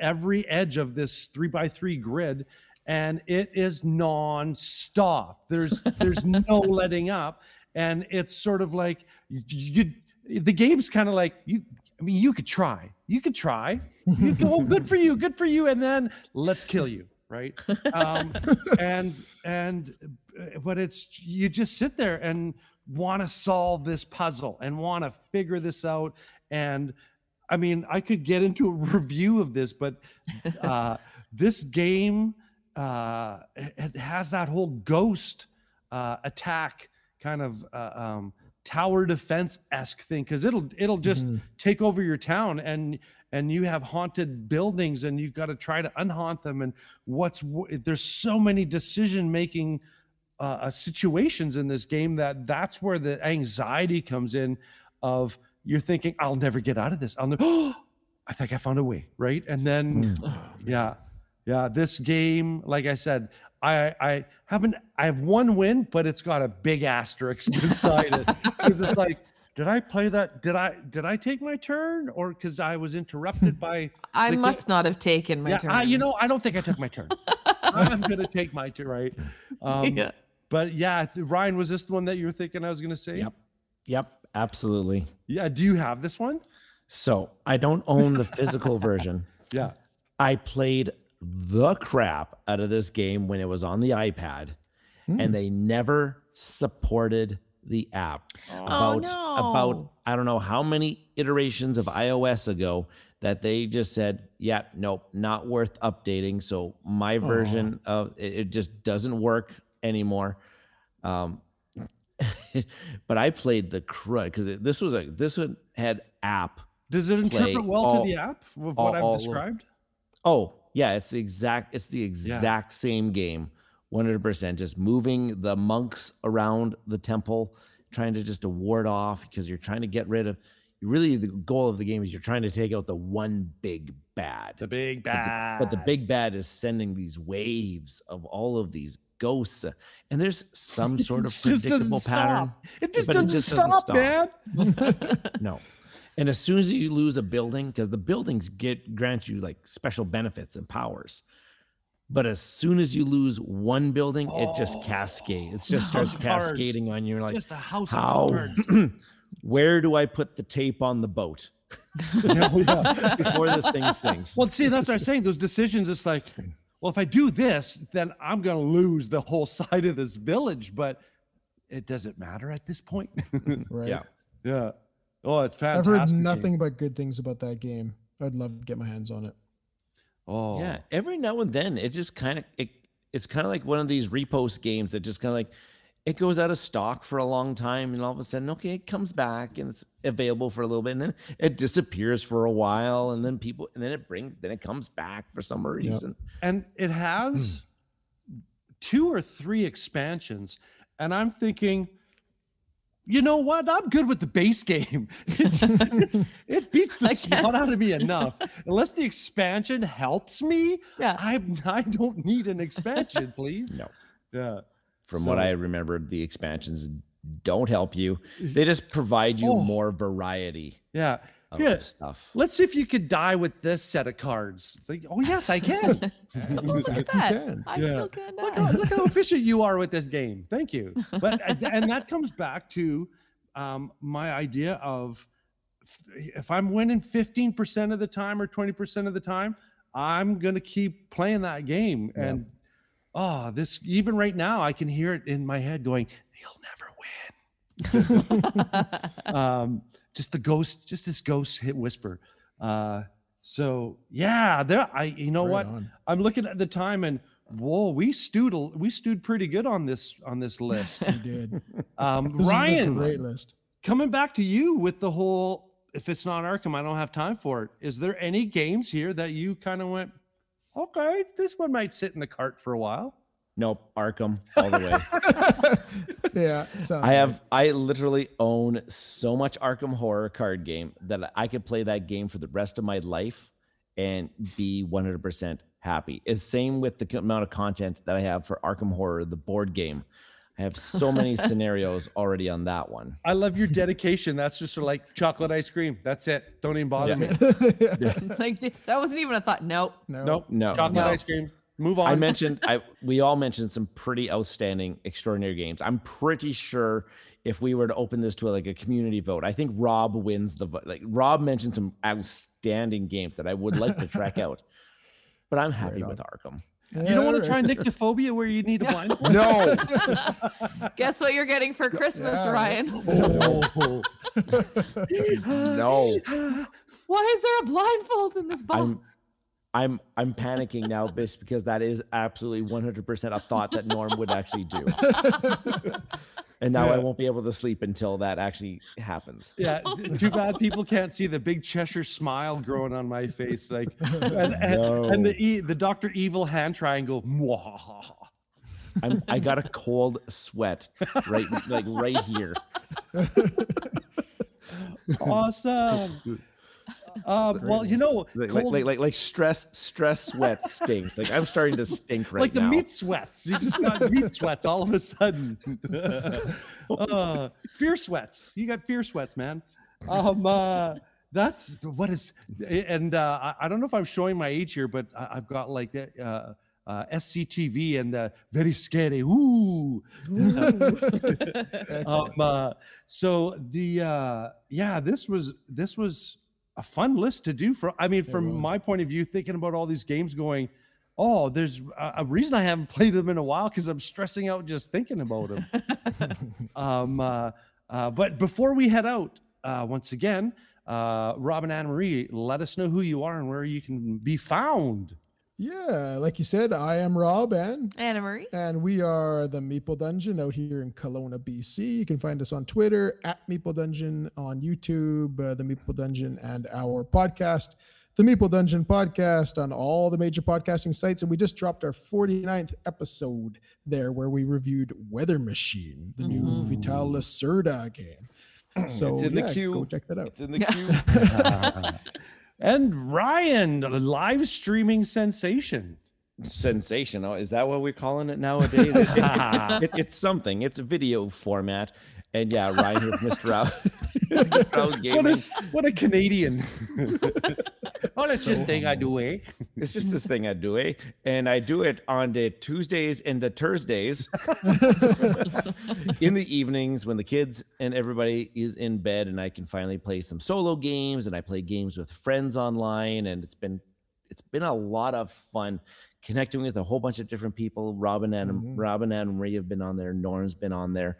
every edge of this 3x3 grid. And it is non-stop. There's no letting up. And it's sort of like the game's kind of like you could try. You go, oh, good for you, and then let's kill you, right? But it's, you just sit there and want to solve this puzzle and want to figure this out. And I mean, I could get into a review of this, but this game it has that whole ghost attack kind of tower defense-esque thing, because it'll just take over your town, and you have haunted buildings and you've got to try to unhaunt them, and there's so many decision-making situations in this game that's where the anxiety comes in, of you're thinking, I'll never get out of this. I think I found a way, right? And then this game, like I said, I have one win, but it's got a big asterisk beside it, because it's like, did I play that? Did I take my turn, or because I was interrupted by? I must not have taken my turn. I don't think I took my turn. I'm going to take my two, right? Yeah. But yeah, Ryan, was this the one that you were thinking I was going to say? Yep, absolutely. Yeah, do you have this one? So I don't own the physical version. Yeah. I played the crap out of this game when it was on the iPad, and they never supported the app. About I don't know how many iterations of iOS ago that they just said, yeah, nope, not worth updating. So my version of it just doesn't work anymore. But I played the crud because this one had app. Does it interpret well to the app of what I've described? Yeah, it's the exact same game. 100%, just moving the monks around the temple, trying to just ward off because you're trying to get rid of. Really, the goal of the game is you're trying to take out the one big bad. The big bad. But the big bad is sending these waves of all of these ghosts, and there's some sort of predictable pattern. It just doesn't stop, man. No. And as soon as you lose a building, because the buildings grant you like special benefits and powers. But as soon as you lose one building, it just cascades. It just starts cascading on you. You're like, just a house of cards. Where do I put the tape on the boat before this thing sinks? Well, see, that's what I'm saying. Those decisions, it's like, well, if I do this, then I'm going to lose the whole side of this village. But it doesn't matter at this point. Right. Yeah. Oh, it's fantastic. I've heard nothing but good things about that game. I'd love to get my hands on it. Oh yeah. Every now and then it just kind of, it's kind of like one of these repost games that just kind of like, it goes out of stock for a long time, and all of a sudden, okay, it comes back and it's available for a little bit, and then it disappears for a while, and then it comes back for some reason. And it has two or three expansions, and I'm thinking, you know what? I'm good with the base game. It beats the snot out of me enough. Unless the expansion helps me, I don't need an expansion, please. No. Yeah. From what I remembered, the expansions don't help you. They just provide you more variety. Yeah. Of stuff. Let's see if you could die with this set of cards. It's like, oh yes, I can. Look at that. I still can. Look how efficient you are with this game. Thank you. But and that comes back to my idea of if I'm winning 15% of the time or 20% of the time, I'm gonna keep playing that game. And this even right now, I can hear it in my head going, "They'll never win." This ghost hit whisper. I'm looking at the time and whoa, we stewed pretty good on this list. We did. Ryan, is a great list. Coming back to you with the whole, if it's not Arkham, I don't have time for it. Is there any games here that you kind of went, okay, this one might sit in the cart for a while? Nope, Arkham all the way. Yeah, I literally own so much Arkham Horror card game that I could play that game for the rest of my life and be 100% happy. It's same with the amount of content that I have for Arkham Horror, the board game. I have so many scenarios already on that one. I love your dedication. That's just sort of like chocolate ice cream. That's it. Don't even bother me. Yeah. It's like, that wasn't even a thought. Nope. Chocolate ice cream. Move on. We all mentioned some pretty outstanding, extraordinary games. I'm pretty sure if we were to open this to a community vote, I think Rob wins the vote. Like Rob mentioned some outstanding games that I would like to track out, but I'm happy with Arkham. You don't want to try Nyctophobia where you need a blindfold? No. Guess what you're getting for Christmas, Ryan. Oh. No. Why is there a blindfold in this box? I'm panicking now, bitch, because that is absolutely 100% a thought that Norm would actually do. And now I won't be able to sleep until that actually happens. Yeah, too bad people can't see the big Cheshire smile growing on my face, like, and the Dr. Evil hand triangle. I got a cold sweat right here. Awesome. Stress sweat stinks. Like I'm starting to stink right now. Like the meat sweats. You just got meat sweats all of a sudden. Fear sweats. You got fear sweats, man. That's what is. And I don't know if I'm showing my age here, but I've got like SCTV and very scary. Ooh. This was a fun list to do for. I mean, from my point of view, thinking about all these games, going, oh, there's a reason I haven't played them in a while because I'm stressing out just thinking about them. But before we head out, once again, Rob and Anna-Marie, let us know who you are and where you can be found. Yeah, like you said, I am Rob and Anna-Marie, and we are the Meeple Dungeon out here in Kelowna, BC. You can find us on Twitter at Meeple Dungeon, on YouTube, the Meeple Dungeon, and our podcast, the Meeple Dungeon Podcast, on all the major podcasting sites. And we just dropped our 49th episode there, where we reviewed Weather Machine, the new Vital Lacerda game. So it's in the queue. Go check that out. It's in the queue. And Ryan, the live streaming sensation. Sensational. Is that what we're calling it nowadays? It's something. It's a video format. And yeah, Ryan here from Mr. Rouse Gaming. What a Canadian. Well, it's just thing I do, eh? It's just this thing I do, eh? And I do it on the Tuesdays and the Thursdays in the evenings when the kids and everybody is in bed and I can finally play some solo games, and I play games with friends online, and it's been a lot of fun connecting with a whole bunch of different people. Robin and Anna-Marie have been on there. Norm's been on there.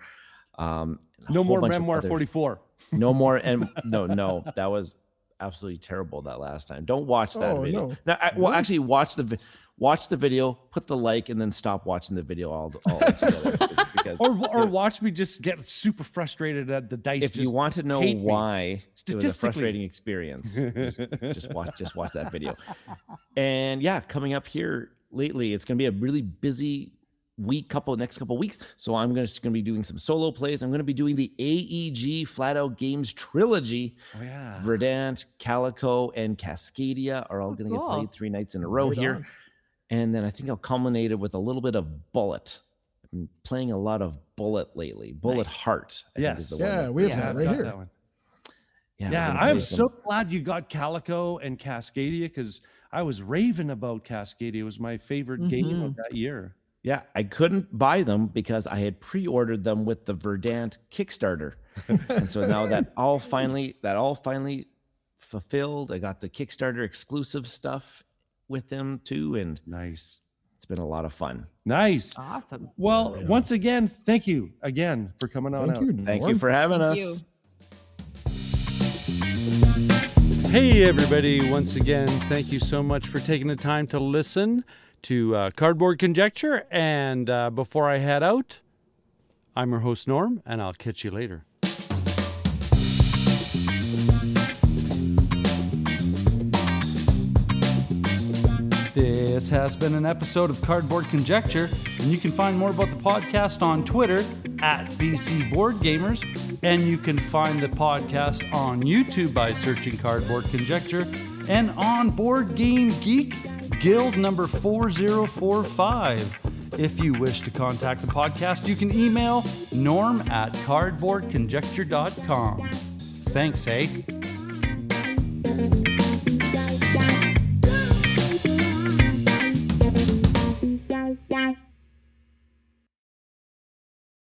No more Memoir 44. No more. And no, that was absolutely terrible that last time. Don't watch that video. No. Now, actually watch the video, put the like, and then stop watching the video all together. Because, or watch me just get super frustrated at the dice. If you want to know why it was a frustrating experience, just watch that video. And yeah, coming up here lately, it's going to be a really busy next couple weeks. So I'm just going to be doing some solo plays. I'm going to be doing the AEG Flat Out Games trilogy. Oh yeah. Verdant, Calico, and Cascadia are all going to get played 3 nights in a row here. And then I think I'll culminate it with a little bit of Bullet. I've been playing a lot of Bullet lately. Bullet Heart. I think is the one. We have that right here. That one. Yeah, I'm so glad you got Calico and Cascadia, because I was raving about Cascadia. It was my favorite game of that year. Yeah, I couldn't buy them because I had pre-ordered them with the Verdant Kickstarter. And so now that all finally fulfilled. I got the Kickstarter exclusive stuff with them too. And nice. It's been a lot of fun. Nice. Awesome. Well, once again, thank you again for coming on out. Thank you, Norm, for having us. Hey, everybody. Once again, thank you so much for taking the time to listen to Cardboard Conjecture, and before I head out, I'm your host, Norm, and I'll catch you later. This has been an episode of Cardboard Conjecture, and you can find more about the podcast on Twitter at BC Board Gamers, and you can find the podcast on YouTube by searching Cardboard Conjecture, and on Board Game Geek Guild number 4045. If you wish to contact the podcast, you can email norm@cardboardconjecture.com. Thanks, eh?